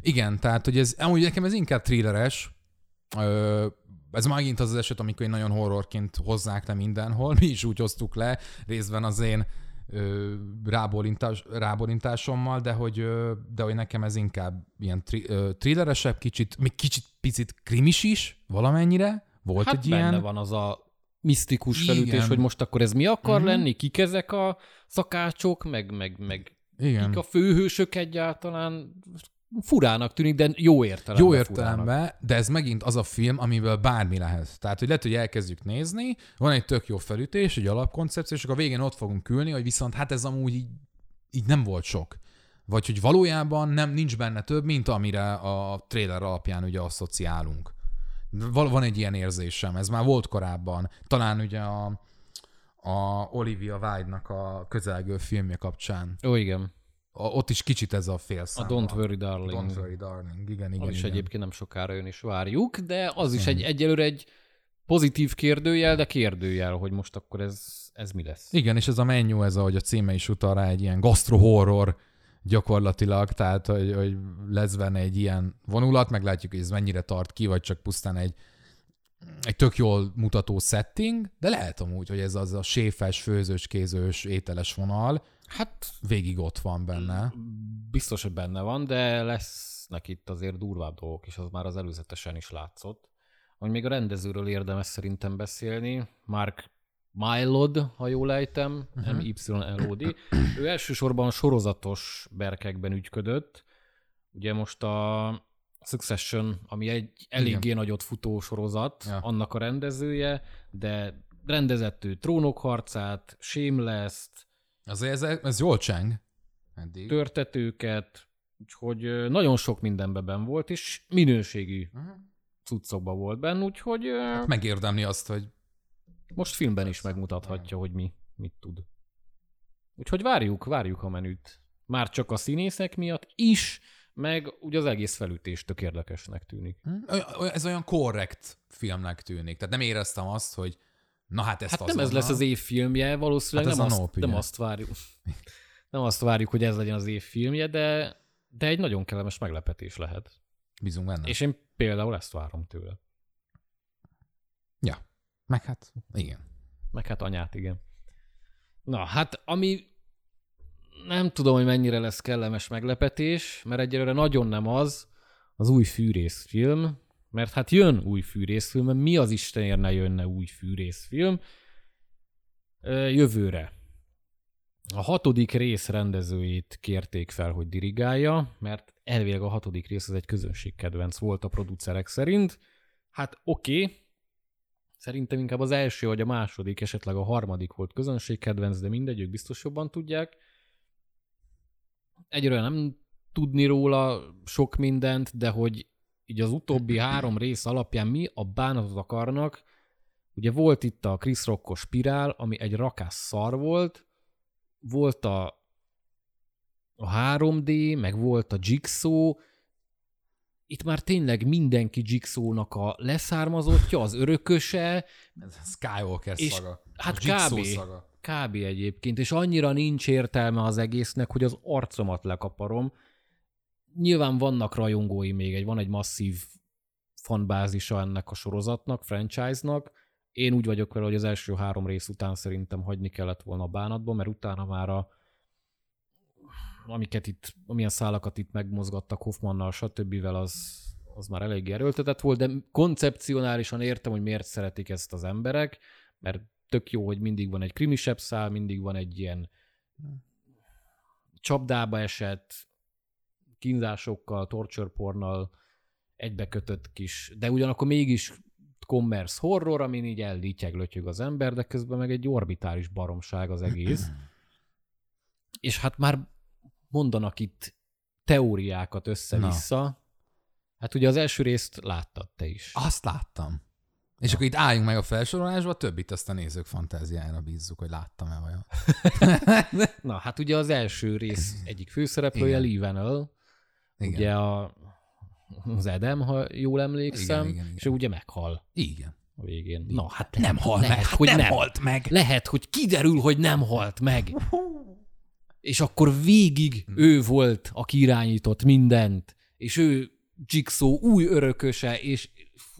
igen, tehát hogy ez, amúgy nekem ez inkább thrilleres. Ez megint az eset, amikor én nagyon horrorként hozzák le mindenhol, mi is úgy hoztuk le, részben az én rábólintásommal, de hogy nekem ez inkább ilyen thrilleresebb, kicsit picit krimis is, valamennyire. Volt hát egy benne ilyen... van az a misztikus felütés, hogy most akkor ez mi akar lenni, kik ezek a szakácsok, meg kik a főhősök egyáltalán. furának tűnik, de jó értelemben. Jó értelemben, de ez megint az a film, amiből bármi lehet. Tehát, hogy lehet, hogy elkezdjük nézni, van egy tök jó felütés, egy alapkoncepció, és akkor a végén ott fogunk ülni, hogy viszont hát ez amúgy így nem volt sok. Vagy hogy valójában nincs benne több, mint amire a trailer alapján ugye asszociálunk. Van egy ilyen érzésem, ez már volt korábban. Talán ugye a Olivia Wilde-nak a közelgő filmje kapcsán. Ó, igen. Ott is kicsit ez a félszám. A Don't Worry Darling. Don't Worry Darling, igen. És egyébként nem sokára jön is várjuk, de az is egyelőre egy pozitív kérdőjel, de kérdőjel, hogy most akkor ez mi lesz. Igen, és ez a menü, ez ahogy a címe is utal rá, egy ilyen gastro-horror gyakorlatilag, tehát hogy lesz benne egy ilyen vonulat, meglátjuk, hogy ez mennyire tart ki, vagy csak pusztán egy tök jól mutató setting, de lehet amúgy, hogy ez az a séfes, főzős, kézős, ételes vonal, hát végig ott van benne. Biztos, hogy benne van, de lesznek itt azért durvább dolgok, és az már az előzetesen is látszott. Hogy még a rendezőről érdemes szerintem beszélni, Mark Mylod, ha jól ejtem, M-Y-L-O-D. Ő elsősorban sorozatos berkekben ügyködött. Ugye most a Succession, ami egy eléggé nagyot futó sorozat, annak a rendezője, de rendezett ő Trónok harcát, Shameless-t, ez jól cseng. Eddig. Törtetőket, úgyhogy nagyon sok mindenben benn volt, és minőségű cuccokban volt benn, úgyhogy... Hát megérdemli azt, hogy... Most filmben is megmutathatja, hogy mit tud. Úgyhogy várjuk a menüt. Már csak a színészek miatt is, meg ugye az egész felütés tök érdekesnek tűnik. Ez olyan korrekt filmnek tűnik. Tehát nem éreztem azt, hogy na hát ezt azonnal. Hát nem ez lesz az év filmje, valószínűleg hát nem azt várjuk, hogy ez legyen az év filmje, de egy nagyon kellemes meglepetés lehet. Bízunk benne. És én például ezt várom tőle. Ja. Meg hát, igen. Meg hát anyát, igen. Na, hát ami nem tudom, hogy mennyire lesz kellemes meglepetés, mert egyelőre nagyon nem az új fűrészfilm, mert hát jön új fűrészfilm, mert mi az Istenért ne jönne új fűrészfilm jövőre. A 6. rész rendezőjét kérték fel, hogy dirigálja, mert elvileg a 6. rész az egy közönségkedvenc volt a producerek szerint. Hát oké, szerintem inkább az első, vagy a második, esetleg a harmadik volt közönségkedvenc, de mindegy, ők biztos jobban tudják. Egyről nem tudni róla sok mindent, de hogy így az utóbbi 3 rész alapján mi a bánatot akarnak. Ugye volt itt a Chris Rock-os Spirál, ami egy rakás szar volt. Volt a 3D, meg volt a Jigsaw. Itt már tényleg mindenki Jigsaw-nak a leszármazottja, az örököse. Ez a Skywalker szaga. Hát kb. Egyébként. És annyira nincs értelme az egésznek, hogy az arcomat lekaparom. Nyilván vannak rajongói még, van egy masszív fanbázisa ennek a sorozatnak, franchise-nak. Én úgy vagyok vele, hogy az első 3 rész után szerintem hagyni kellett volna a bánatba, mert utána már amilyen szálakat itt megmozgattak Hoffmannal, stb. Az már elég erőltetett volt, de koncepcionálisan értem, hogy miért szeretik ezt az emberek, mert tök jó, hogy mindig van egy krimisebb szál, mindig van egy ilyen csapdába esett, kínzásokkal, torture-pornnal egybekötött kis, de ugyanakkor mégis commerce horror, amin így ellítyeg-lötyög az ember, de közben meg egy orbitális baromság az egész. És hát már mondanak itt teóriákat össze-vissza. Na. Hát ugye az első részt láttad te is. Azt láttam. És akkor itt álljunk meg a felsorolásba, a többit azt a nézők fantáziájára bízzuk, hogy láttam-e vajon. Na, hát ugye az első rész egyik főszereplője, Lee Vanell, ugye az Adam, ha jól emlékszem, igen. És ugye meghal. Igen. A végén. Igen. Na, hát nem hal meg, hogy nem halt meg. Lehet, hogy kiderül, hogy nem halt meg. És akkor végig ő volt, aki irányított mindent, és ő Jigsaw új örököse, és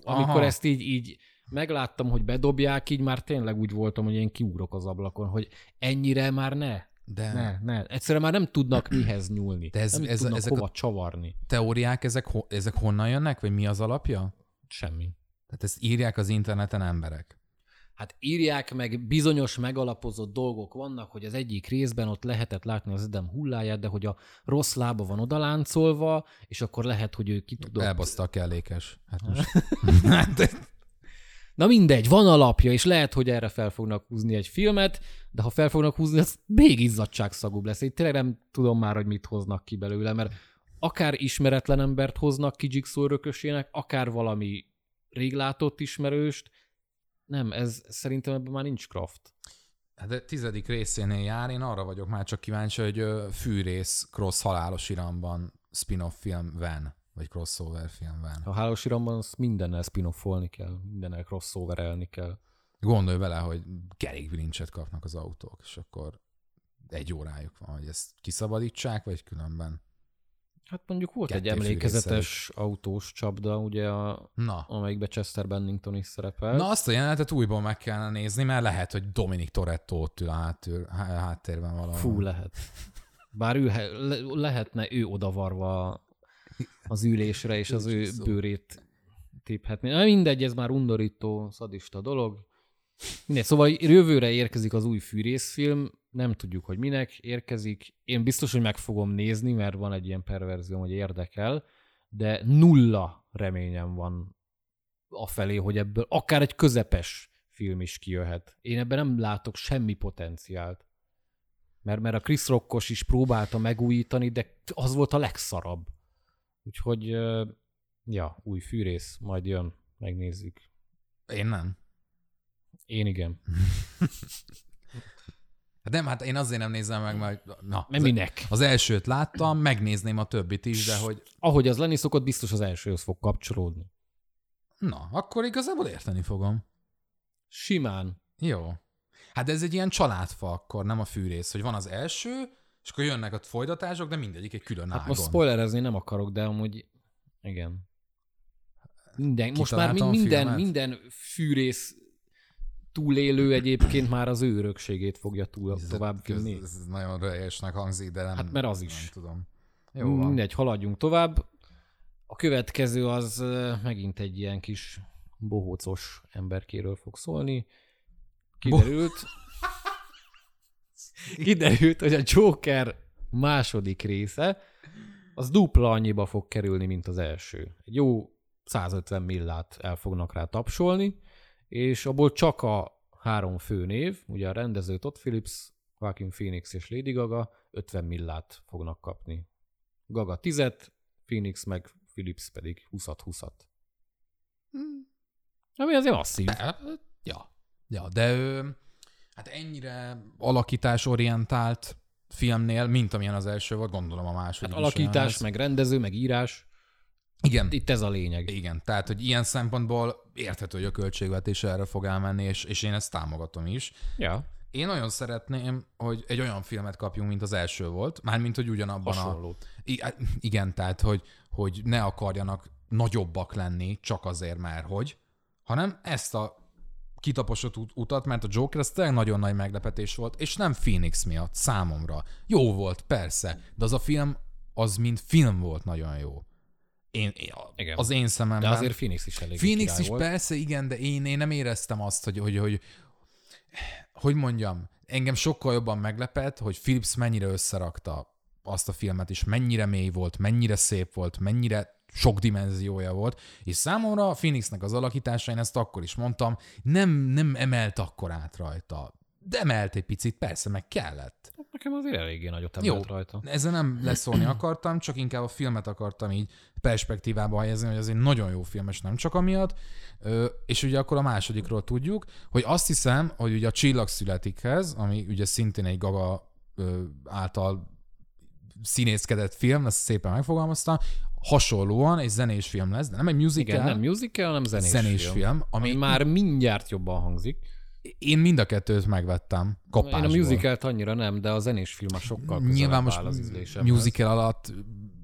amikor ezt így megláttam, hogy bedobják, így már tényleg úgy voltam, hogy én kiugrok az ablakon, hogy ennyire már ne. De... Ne. Egyszerűen már nem tudnak mihez nyúlni. De nem tudnak ezek hova csavarni. Teóriák, ezek honnan jönnek? Vagy mi az alapja? Semmi. Tehát ezt írják az interneten emberek. hát írják meg, bizonyos megalapozott dolgok vannak, hogy az egyik részben ott lehetett látni az Edem hulláját, de hogy a rossz lába van odaláncolva, és akkor lehet, hogy ő ki tudott. Elbaszta a kellékes. Hát most. Na mindegy, van alapja, és lehet, hogy erre fel fognak húzni egy filmet, de ha fel fognak húzni, az még izzadságszagúbb lesz. Én tényleg nem tudom már, hogy mit hoznak ki belőle, mert akár ismeretlen embert hoznak ki Jigsaw örökösének, akár valami rég látott ismerőst. Nem, ez szerintem ebben már nincs craft. Hát a 10. részénél jár, én arra vagyok már csak kíváncsi, hogy fűrész cross halálos iramban spin-off film van, vagy crossover film van. A halálos iramban mindennel spin-offolni kell, mindennel crossoverelni kell. Gondolj vele, hogy kerékbilincset kapnak az autók, és akkor egy órájuk van, hogy ezt kiszabadítsák, vagy különben. Hát mondjuk volt egy emlékezetes autós csapda, ugye, amelyikbe Chester Bennington is szerepel. Na azt a jelenetet újból meg kellene nézni, mert lehet, hogy Dominic Toretto ott ül a háttérben valahol. Fú, lehet. Bár ő lehetne ő odavarva az ülésre, és az ő bőrét téphetné. Na mindegy, ez már undorító, szadista dolog. Mindegy, szóval jövőre érkezik az új fűrészfilm, nem tudjuk, hogy minek érkezik. Én biztos, hogy meg fogom nézni, mert van egy ilyen perverzióm, hogy érdekel, de nulla reményem van afelé, hogy ebből akár egy közepes film is kijöhet. Én ebben nem látok semmi potenciált. Mert a Chris Rockos is próbálta megújítani, de az volt a legszarabb. Úgyhogy, ja, új fűrész, majd jön, megnézzük. Én nem. Én igen. Nem, hát én azért nem nézem meg, mert minek? Az elsőt láttam, megnézném a többit is, de hogy... Ahogy az lenni szokott, biztos az elsőhöz fog kapcsolódni. Na, akkor igazából érteni fogom. Simán. Jó. Hát ez egy ilyen családfa akkor, nem a fűrész, hogy van az első, és akkor jönnek a folytatások, de mindegyik egy külön ágon. Hát most spoilerezni nem akarok, de amúgy igen. Most már minden fűrész túlélő egyébként már az ő örökségét fogja tovább vinni. Ez nagyon rölyesnek hangzik, de nem, hát mert az is. Tudom. Jó van. Mindegy, haladjunk tovább. A következő az megint egy ilyen kis bohócos emberkéről fog szólni. Kiderült, hogy a Joker második része az dupla annyiba fog kerülni, mint az első. Egy jó 150 millát el fognak rá tapsolni, és abból csak a 3 főnév, ugye a rendező Todd Phillips, Joaquin Phoenix és Lady Gaga 50 millát fognak kapni. Gaga 10-et, Phoenix meg Phillips pedig 20-20-at. Ami azért masszív. De hát ennyire alakításorientált filmnél, mint amilyen az első volt, gondolom a második. Hát alakítás, meg rendező, meg írás. Igen. Itt ez a lényeg. Igen, tehát, hogy ilyen szempontból érthető, hogy a költségvetés erre fog elmenni, és én ezt támogatom is. Ja. Én nagyon szeretném, hogy egy olyan filmet kapjunk, mint az első volt, mármint, hogy ugyanabban hasonlót. Igen, tehát, hogy ne akarjanak nagyobbak lenni, csak azért már, hogy, hanem ezt a kitaposott utat, mert a Joker az tényleg nagyon nagy meglepetés volt, és nem Phoenix miatt, számomra. Jó volt, persze, de az a film, az mint film volt nagyon jó. Az én szememben. De azért Phoenix is elég Phoenix is volt. Persze, igen, de én nem éreztem azt, hogy mondjam, engem sokkal jobban meglepett, hogy Phillips mennyire összerakta azt a filmet, és mennyire mély volt, mennyire szép volt, mennyire sok dimenziója volt, és számomra a Phoenixnek az alakítása, én ezt akkor is mondtam, nem emelt akkor át rajta. De emelt egy picit, persze, meg kellett. Nekem azért eléggé nagyot emelt rajta. Ezzel nem leszólni akartam, csak inkább a filmet akartam így perspektívába helyezni, hogy az egy nagyon jó film, és nem csak amiatt. És ugye akkor a másodikról tudjuk, hogy azt hiszem, hogy ugye a Csillag születikhez, ami ugye szintén egy Gaga által színészkedett film, ezt szépen megfogalmaztam, hasonlóan egy zenés film lesz, de nem egy musical. Igen, nem musical, hanem zenés film. Ami már mindjárt jobban hangzik. Én mind a kettőt megvettem kapásból. Én a musicalt annyira nem, de a zenés film a sokkal közelebb áll az ízlésemhez. Nyilván most musical alatt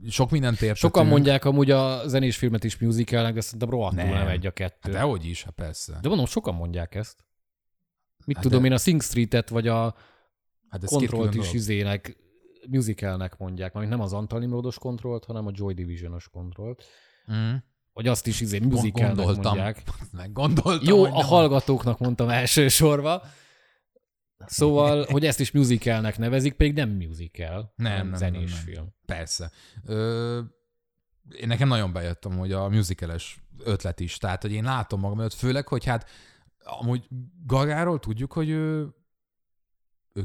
sok mindent értetünk. Sokan mondják amúgy a zenés filmet is musicalnek, de szerintem rohadtul nem egy a kettő. Hát dehogy is, hát persze. De mondom, sokan mondják ezt. Mit hát tudom én a Sing Street-et, vagy a Control-t is izének, musicalnek mondják. Mert nem az Antal Nimródos Control-t, hanem a Joy Division-os Control-t. Vagy azt is musicalnek mondják. Gondoltam. Jó, a hallgatóknak mondtam elsősorban. Szóval, hogy ezt is musicalnek nevezik, pedig nem musical, nem zenés film. Persze. Én nekem nagyon bejöttem, hogy a musicales ötlet is. Tehát, hogy én látom magam előtt, főleg, hogy hát amúgy Gagáról tudjuk, hogy ő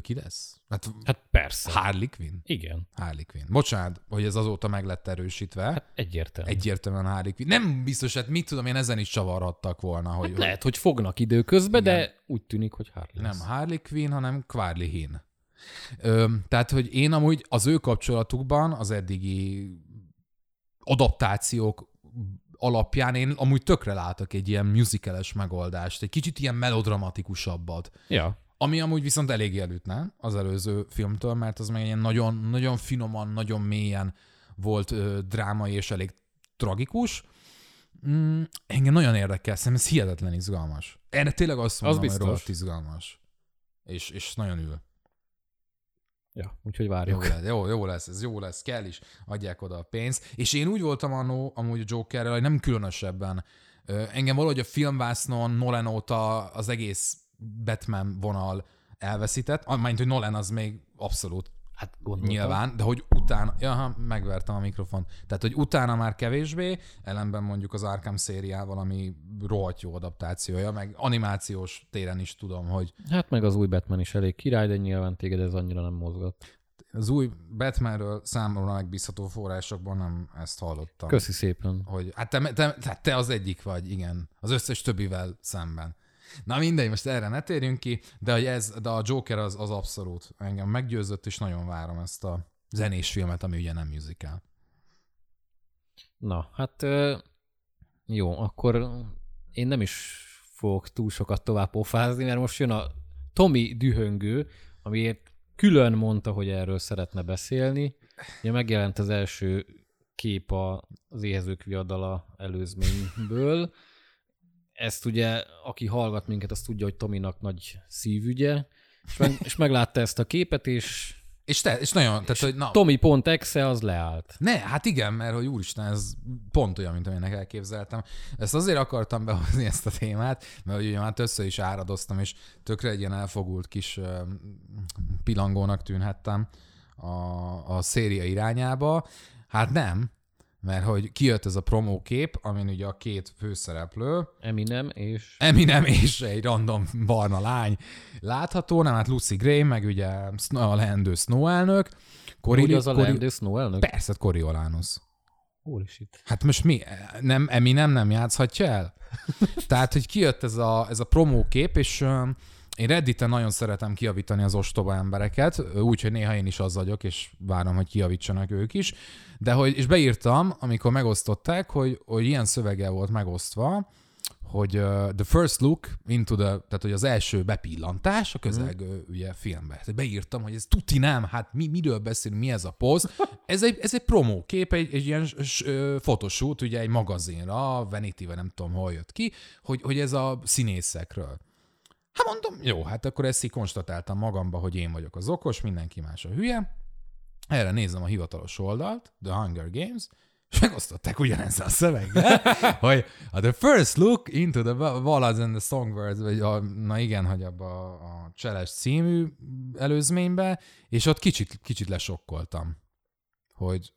ki lesz? Hát persze. Harley Quinn? Igen. Harley Quinn. Bocsánat, hogy ez azóta meg lett erősítve. Hát egyértelműen. Egyértelműen Harley Quinn. Nem biztos, hát mit tudom, én ezen is csavarhattak volna. Hogy hát lehet, hogy fognak időközben, de úgy tűnik, hogy Harley. Nem Harley Quinn, hanem Quarly Hin. Tehát, hogy én amúgy az ő kapcsolatukban az eddigi adaptációk alapján én amúgy tökre látok egy ilyen musicales megoldást, egy kicsit ilyen melodramatikusabbat. Ja. Ami amúgy viszont elég elütne az előző filmtől, mert az meg ilyen nagyon, nagyon finoman, nagyon mélyen volt drámai és elég tragikus. Engem nagyon érdekel, szerintem ez hihetetlen izgalmas. Erre tényleg azt mondom, az hogy rohadt izgalmas. És nagyon ül. Ja, úgyhogy várjuk. Jó lesz, ez jó lesz, kell is, adják oda a pénzt. És én úgy voltam annó amúgy a Jokerrel, hogy nem különösebben. Engem valahogy a filmvásznon Nolan óta az egész Batman vonal elveszített, amint, hogy Nolan az még abszolút hát nyilván, de hogy utána, megvertem a mikrofon, tehát, hogy utána már kevésbé, ellenben mondjuk az Arkham szériával, ami rohadt jó adaptációja, meg animációs téren is tudom, hogy... Hát meg az új Batman is elég király, de nyilván téged ez annyira nem mozgat. Az új Batmanről számomra megbízható forrásokban nem ezt hallottam. Köszi szépen. Hogy, hát te az egyik vagy, igen, az összes többivel szemben. Na mindegy, most erre ne térjünk ki, de a Joker az abszolút engem meggyőzött, és nagyon várom ezt a zenés filmet, ami ugye nem musical. Na, hát jó, akkor én nem is fogok túl sokat tovább pofázni, mert most jön a Tomi dühöngő, amiért külön mondta, hogy erről szeretne beszélni. Ugye megjelent az első kép az Éhezők viadala előzményből. Ezt ugye, aki hallgat minket, azt tudja, hogy Tominak nagy szívügye, és meglátta ezt a képet, és nagyon, tehát, hogy na. Tomi.exe az leállt. Ne, hát igen, mert hogy úristen, ez pont olyan, mint aminek elképzeltem. Ezt azért akartam behozni ezt a témát, mert ugye már össze is áradoztam, és tökre egy ilyen elfogult kis pillangónak tűnhettem a széria irányába. Hát nem. Mert hogy kijött ez a promókép, amin ugye a két főszereplő... Emi nem és egy random barna lány látható, nem, hát Lucy Gray, meg ugye a leendő Snow elnök. Úgy az a leendő Snow elnök? Persze, Coriolanus. Holisít. Hát most mi? Nem, Emi nem játszhatja el? Tehát, hogy kijött ez a promókép, és... Én Redditen nagyon szeretem kijavítani az ostoba embereket, úgyhogy néha én is az vagyok, és várom, hogy kijavítsanak ők is. De hogy, és beírtam, amikor megosztották, hogy ilyen szöveggel volt megosztva, hogy the first look into the, tehát hogy az első bepillantás a közelgő ugye, filmbe. Beírtam, hogy ez tuti nem, hát miről beszélünk, mi ez a poz. Ez egy promókép, egy ilyen photoshoot, ugye egy magazinra, Vanity-ben nem tudom, hol jött ki, hogy ez a színészekről. Hát mondom, jó, hát akkor ezt így konstatáltam magamba, hogy én vagyok az okos, mindenki más a hülye. Erre nézem a hivatalos oldalt, The Hunger Games, és megosztották ugyanezzel a szöveggel, hogy a the first look into the ballads and the songbirds, vagy na igen, hogy abba a Cseles című előzménybe, és ott kicsit lesokkoltam, hogy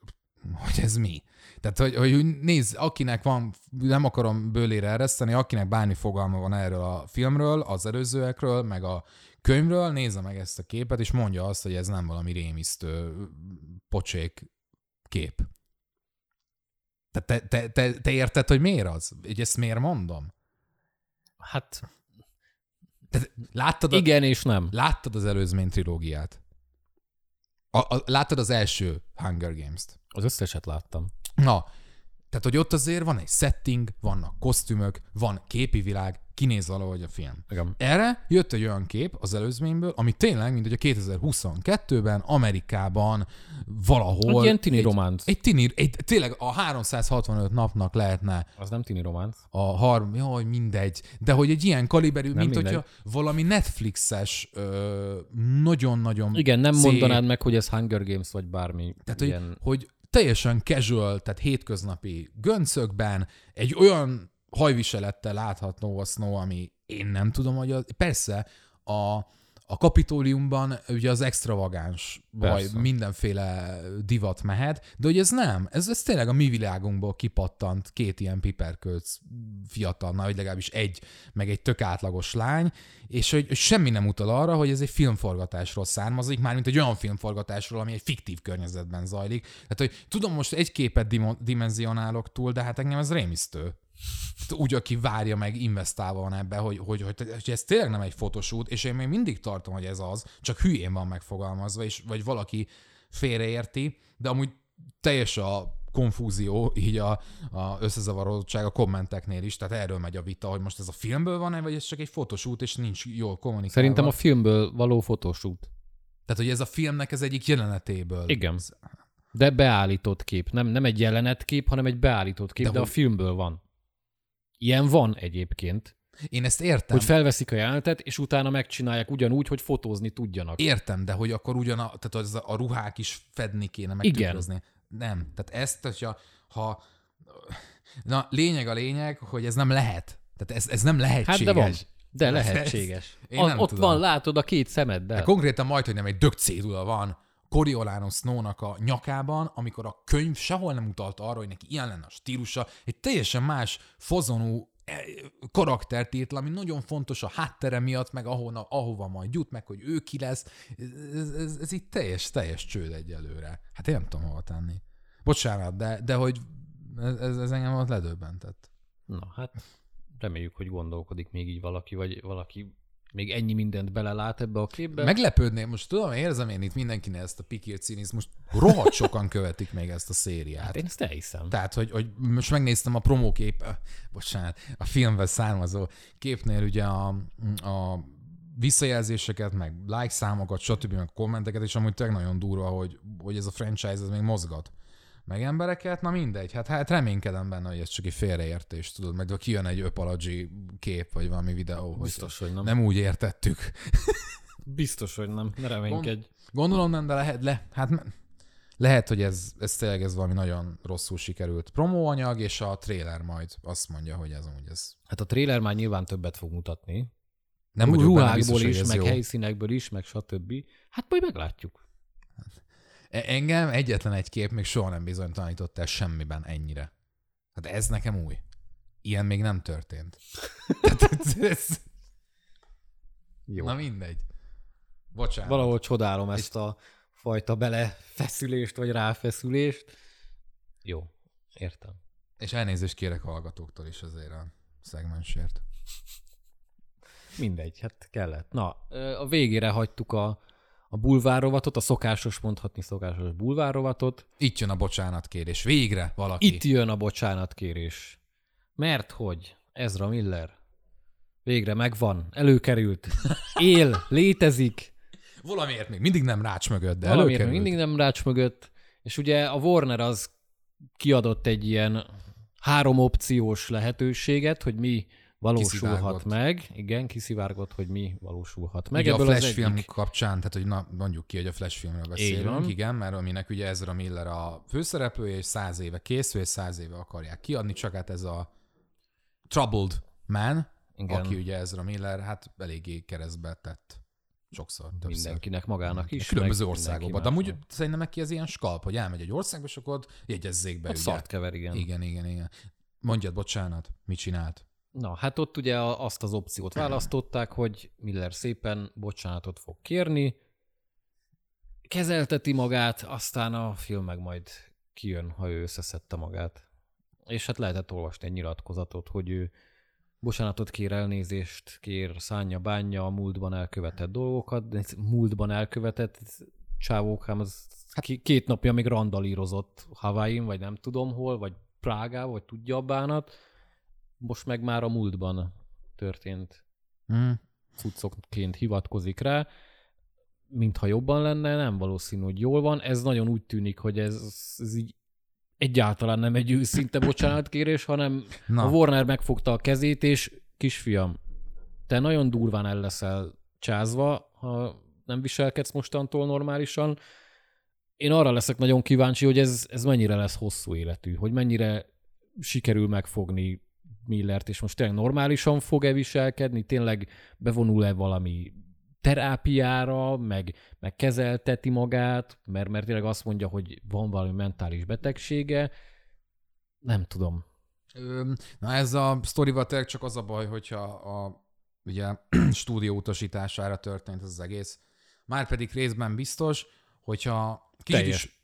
ez mi. Tehát, hogy nézz, akinek van, nem akarom bőlére ereszteni, akinek bármi fogalma van erről a filmről, az előzőekről, meg a könyvről, nézze meg ezt a képet, és mondja azt, hogy ez nem valami rémisztő pocsék kép. Te érted, hogy miért az? Így ezt miért mondom? Hát... Láttad igen és nem. Láttad az előzmény trilógiát? Láttad az első Hunger Games-t? Az összeset láttam. Na, tehát, hogy ott azért van egy setting, vannak kosztümök, van képi világ, kinéz valahogy a film. Igen. Erre jött egy olyan kép az előzményből, ami tényleg, mint hogy a 2022-ben, Amerikában, valahol... Egy ilyen tini románc. Tényleg a 365 napnak lehetne... Az nem tini románc. Jaj, mindegy. De hogy egy ilyen kaliberű, nem mint mindegy. Hogyha valami Netflixes, nagyon-nagyon... Igen, nem mondanád meg, hogy ez Hunger Games vagy bármi. Tehát, ilyen... hogy teljesen casual, tehát hétköznapi göncökben, egy olyan hajviselettel látható a Snow, ami én nem tudom, hogy az... Persze, a Kapitóliumban ugye az extravagáns, vagy mindenféle divat mehet, de hogy ez nem. Ez tényleg a mi világunkból kipattant két ilyen piperkölc fiatal, na, vagy legalábbis egy, meg egy tök átlagos lány, és hogy semmi nem utal arra, hogy ez egy filmforgatásról származik, mármint egy olyan filmforgatásról, ami egy fiktív környezetben zajlik. Tehát, hogy tudom, most egy képet dimenzionálok túl, de hát engem ez rémisztő. Úgy, aki várja meg, investálva van ebbe, hogy ez tényleg nem egy photoshoot, és én még mindig tartom, hogy ez az, csak hülyén van megfogalmazva, és, vagy valaki félreérti, de amúgy teljes a konfúzió, így a összezavarodottság a kommenteknél is, tehát erről megy a vita, hogy most ez a filmből van-e, vagy ez csak egy photoshoot, és nincs jól kommunikálva. Szerintem a filmből való photoshoot. Tehát, hogy ez a filmnek ez egyik jelenetéből. Igen. De beállított kép. Nem egy jelenetkép, hanem egy beállított kép, de a filmből van. Ilyen van egyébként. Én ezt értem. Hogy felveszik a jelenetet, és utána megcsinálják ugyanúgy, hogy fotózni tudjanak. Értem, de hogy akkor tehát az a ruhák is fedni kéne, meg tükrözni. Nem. Tehát ezt, hogyha... Na, lényeg a lényeg, hogy ez nem lehet. Tehát ez nem lehetséges. Hát de van. De lehetséges. Ott van, látod a két szemeddel. De konkrétan majd, hogy nem egy dög cédula van Coriolanus Snow-nak a nyakában, amikor a könyv sehol nem utalta arra, hogy neki ilyen lenne a stílusa, egy teljesen más fazonú karaktert írt, ami nagyon fontos a háttere miatt, meg ahova majd jut, meg hogy ő ki lesz. Ez így teljes csőd egyelőre. Hát én nem tudom hova tenni. Bocsánat, de hogy ez engem ott ledöbbentett. Na hát reméljük, hogy gondolkodik még így valaki, vagy valaki még ennyi mindent belelát ebbe a képbe. Meglepődném, most tudom, érzem én itt mindenkinek ezt a pikír cinizmust, rohadt sokan követik még ezt a szériát. Hát én ezt elhiszem. Tehát, hogy most megnéztem a a filmben származó képnél ugye a visszajelzéseket, meg like számokat, stb., meg kommenteket, és amúgy tényleg nagyon durva, hogy ez a franchise ez még mozgat meg embereket, na mindegy, hát reménykedem benne, hogy ez csak egy félreértés, tudod, meg kijön egy öpaladzsi kép, vagy valami videó, biztos, hogy nem úgy értettük. Biztos, hogy nem, ne reménykedj. Gondolom nem, de lehet, hogy ez tényleg ez valami nagyon rosszul sikerült promóanyag, és a trailer majd azt mondja, hogy ez amúgy ez. Hát a trailer már nyilván többet fog mutatni. Nem vagyok benne biztos, hogy ez meg jó. Helyszínekből is, meg stb. Hát majd meglátjuk. Engem egyetlen egy kép még soha nem bizonytalanított el semmiben ennyire. Hát ez nekem új. Ilyen még nem történt. Jó. Na mindegy. Bocsánat. Valahol csodálom ezt a fajta belefeszülést, vagy ráfeszülést. Jó, értem. És elnézést kérek hallgatóktól is azért a szegmensért. Mindegy, hát kellett. Na, a végére hagytuk a bulvárrovatot, a szokásos bulvárrovatot. Itt jön a bocsánatkérés. Végre valaki. Itt jön a bocsánatkérés. Mert hogy Ezra Miller végre megvan, előkerült, él, létezik. Valamiért még mindig nem rács mögött, de valamiért előkerült. Mindig nem rács mögött. És ugye a Warner az kiadott egy ilyen 3 opciós lehetőséget, hogy mi valósulhat meg. Igen, kiszivárgott, hogy mi valósulhat meg. Ugye ebből a Flash film kapcsán, tehát hogy mondjuk ki, hogy a Flash filmről beszélünk, igen, mert aminek ugye Ezra Miller a főszereplője, és 100 éve készül, és 100 éve akarják kiadni, csak hát ez a Troubled Man, igen. Aki ugye Ezra Miller, hát eléggé keresztbe tett sokszor, többször. Mindenkinek magának is. Különböző országokban. De amúgy szerintem neki az ilyen skalp, hogy elmegy egy országba, és akkor jegyezzék be. Ott szart kever, igen. Igen. Mondjad, bocsánat, mit csinált? Na, hát ott ugye azt az opciót választották, hogy Miller szépen bocsánatot fog kérni, kezelteti magát, aztán a film meg majd kijön, ha ő összeszedte magát. És hát lehetett olvasni egy nyilatkozatot, hogy ő bocsánatot kér, elnézést kér, szánja-bánja a múltban elkövetett dolgokat, de múltban elkövetett csávókám, az két napja még randalírozott Hawaii-n, vagy nem tudom hol, vagy Prágában, vagy tudja a bánat. Most meg már a múltban történt cuccokként hivatkozik rá, mintha jobban lenne, nem valószínű, hogy jól van. Ez nagyon úgy tűnik, hogy ez így egyáltalán nem egy őszinte bocsánatkérés, hanem a Warner megfogta a kezét, és kisfiam, te nagyon durván el leszel csázva, ha nem viselkedsz mostantól normálisan, Én arra leszek nagyon kíváncsi, hogy ez mennyire lesz hosszú életű, hogy mennyire sikerül megfogni Millert, és most tényleg normálisan fog-e viselkedni, tényleg bevonul-e valami terápiára, meg kezelteti magát, mert tényleg azt mondja, hogy van valami mentális betegsége. Nem tudom. Na ez a sztorival tényleg csak az a baj, hogyha ugye stúdió utasítására történt ez az egész. Márpedig részben biztos, hogyha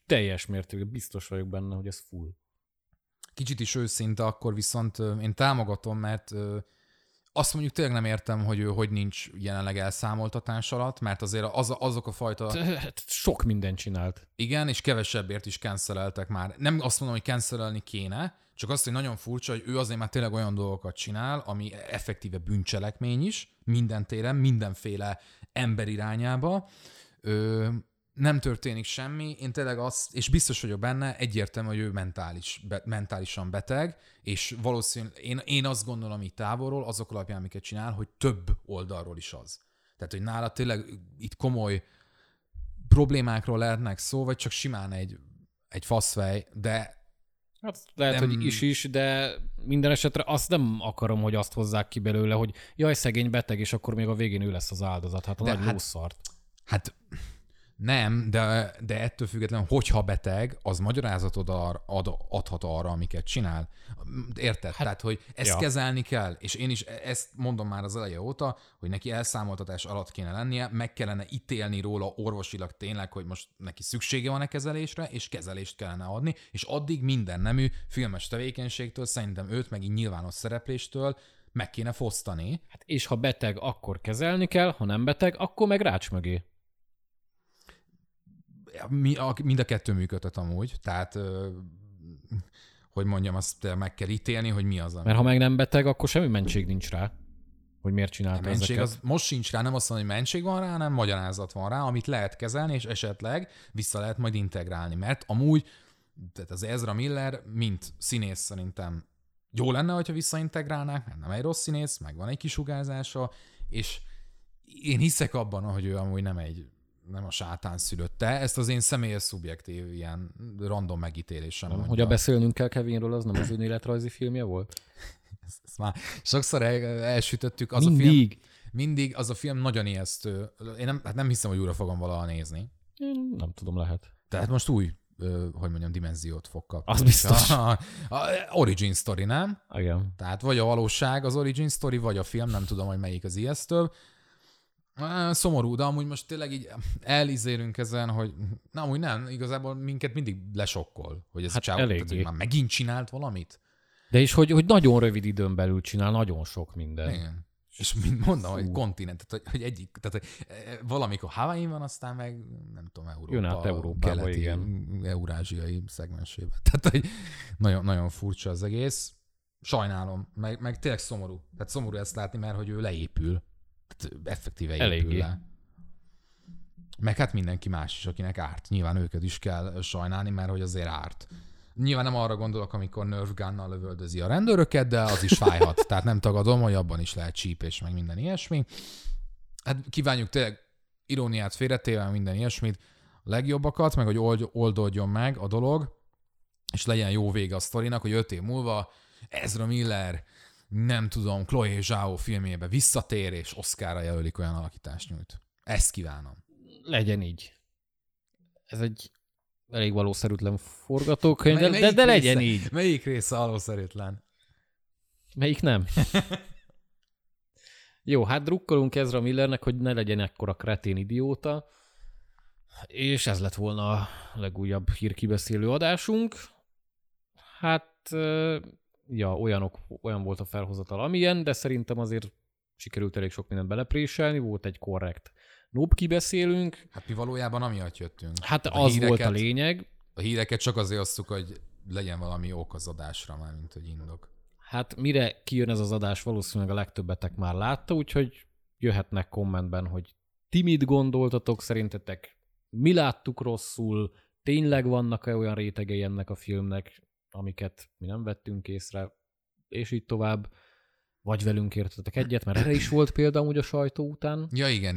teljes mértékben biztos vagyok benne, hogy ez full. Kicsit is őszinte, akkor viszont én támogatom, mert azt mondjuk tényleg nem értem, hogy ő hogy nincs jelenleg elszámoltatás alatt, mert azért azok a fajta... Sok mindent csinált. Igen, és kevesebbért is canceleltek már. Nem azt mondom, hogy cancelelni kéne, csak azt, hogy nagyon furcsa, hogy ő azért már tényleg olyan dolgokat csinál, ami effektíve bűncselekmény is, minden téren, mindenféle ember irányába. Nem történik semmi, én tényleg azt, és biztos vagyok benne, egyértelmű, hogy ő mentálisan beteg, és valószínűleg én azt gondolom így távolról, azok alapján, amiket csinál, hogy több oldalról is az. Tehát, hogy nála tényleg itt komoly problémákról lehetnek szó, vagy csak simán egy faszfej, de... Hát lehet, nem... hogy is, de minden esetre azt nem akarom, hogy azt hozzák ki belőle, hogy jaj, szegény beteg, és akkor még a végén ő lesz az áldozat. Hát a de nagy lószart. Hát... Nem, de ettől függetlenül, hogyha beteg, az magyarázatot adhat arra, amiket csinál. Érted? Hát, tehát, hogy ezt kezelni kell, és én is ezt mondom már az eleje óta, hogy neki elszámoltatás alatt kéne lennie, meg kellene ítélni róla orvosilag tényleg, hogy most neki szüksége van-e kezelésre, és kezelést kellene adni, és addig minden nemű filmes tevékenységtől, szerintem őt meg így nyilvános szerepléstől meg kéne fosztani. Hát és ha beteg, akkor kezelni kell, ha nem beteg, akkor meg rács mögé. Mind a kettő működött amúgy, tehát, hogy mondjam, azt meg kell ítélni, hogy mi az. Mert ha meg nem beteg, akkor semmi mentség nincs rá, hogy miért csinálta ezeket. Az most sincs rá, nem azt mondom, hogy mentség van rá, hanem magyarázat van rá, amit lehet kezelni, és esetleg vissza lehet majd integrálni. Mert amúgy tehát az Ezra Miller, mint színész szerintem jó lenne, hogyha visszaintegrálnák, mert nem egy rossz színész, meg van egy kisugárzása, és én hiszek abban, hogy ő amúgy nem a sátán szülötte, ezt az én személyes szubjektív, ilyen random megítélésem. Hogy a beszélnünk kell Kevinről, az nem az önéletrajzi filmje volt? Ezt már sokszor elsütöttük. Mindig az a film nagyon ijesztő. Én nem hiszem, hogy újra fogom valaha nézni. Én nem tudom, lehet. Tehát most új, dimenziót fog kapni. Az biztos. Origin story, nem? Igen. Tehát vagy a valóság az origin story, vagy a film, nem tudom, hogy melyik az ijesztőbb. Szomorú, de amúgy most tényleg így elizélünk ezen, hogy na, amúgy nem, igazából minket mindig lesokkol, hogy ez tehát, már megint csinált valamit. De is, hogy nagyon rövid időn belül csinál nagyon sok minden. Igen. És mint mondom, hogy kontinent, hogy egyik, tehát valamikor Hawaii-n van, aztán meg nem tudom, Európa keleti, igen. Eurázsiai szegmensében. Tehát, hogy nagyon, nagyon furcsa az egész. Sajnálom, meg tényleg szomorú. Tehát szomorú ezt látni, mert hogy ő leépül. Effektíve épül le. Meg hát mindenki más is, akinek árt. Nyilván őket is kell sajnálni, mert hogy azért árt. Nyilván nem arra gondolok, amikor Nerf Gunnal lövöldözi a rendőröket, de az is fájhat. Tehát nem tagadom, hogy abban is lehet csípés, meg minden ilyesmi. Hát kívánjuk tényleg iróniát félretéve, minden ilyesmit, a legjobbakat, meg hogy oldódjon meg a dolog, és legyen jó vége a sztorinak, hogy 5 év múlva Ezra Miller, nem tudom, Chloe Zhao filmjébe visszatér, és Oscarra jelölik, olyan alakítást nyújt. Ezt kívánom. Legyen így. Ez egy elég valószerűtlen forgatókönyv, de legyen része, így. Melyik része valószerűtlen? Melyik nem? Jó, hát drukkolunk Ezra Millernek, hogy ne legyen ekkora kretén idióta, és ez lett volna a legújabb hírkibeszélő adásunk. Hát... Ja, olyan volt a felhozatal, amilyen, de szerintem azért sikerült elég sok mindent belepréselni, volt egy korrekt noob kibeszélünk. Hát mi valójában amiatt jöttünk. Hát az híreket, volt a lényeg. A híreket csak azért osztuk, hogy legyen valami ok az adásra, már mint hogy indok. Hát mire kijön ez az adás, valószínűleg a legtöbbetek már látta, úgyhogy jöhetnek kommentben, hogy ti mit gondoltatok, szerintetek mi láttuk rosszul, tényleg vannak-e olyan rétegei ennek a filmnek, amiket mi nem vettünk észre, és így tovább, vagy velünk értetek egyet, mert erre is volt példa amúgy a sajtó után. Ja, igen,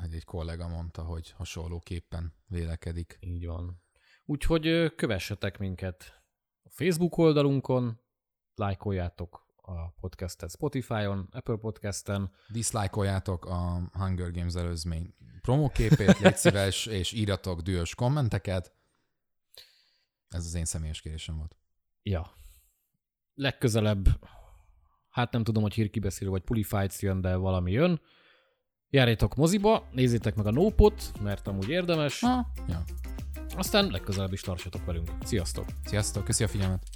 hogy egy kollega mondta, hogy hasonlóképpen vélekedik. Így van. Úgyhogy kövessetek minket a Facebook oldalunkon, lájkoljátok a podcastet Spotify-on, Apple Podcasten. Diszlájkoljátok a Hunger Games előzmény promóképét, légy szíves, és írjatok dühös kommenteket. Ez az én személyes kérésem volt. Ja. Legközelebb, hát nem tudom, hogy hírkibeszélő vagy PulliFights jön, de valami jön. Járjátok moziba, nézzétek meg a Nópot, mert amúgy érdemes. Ha. Ja. Aztán legközelebb is tartsatok velünk. Sziasztok! Sziasztok, köszi a figyelmet!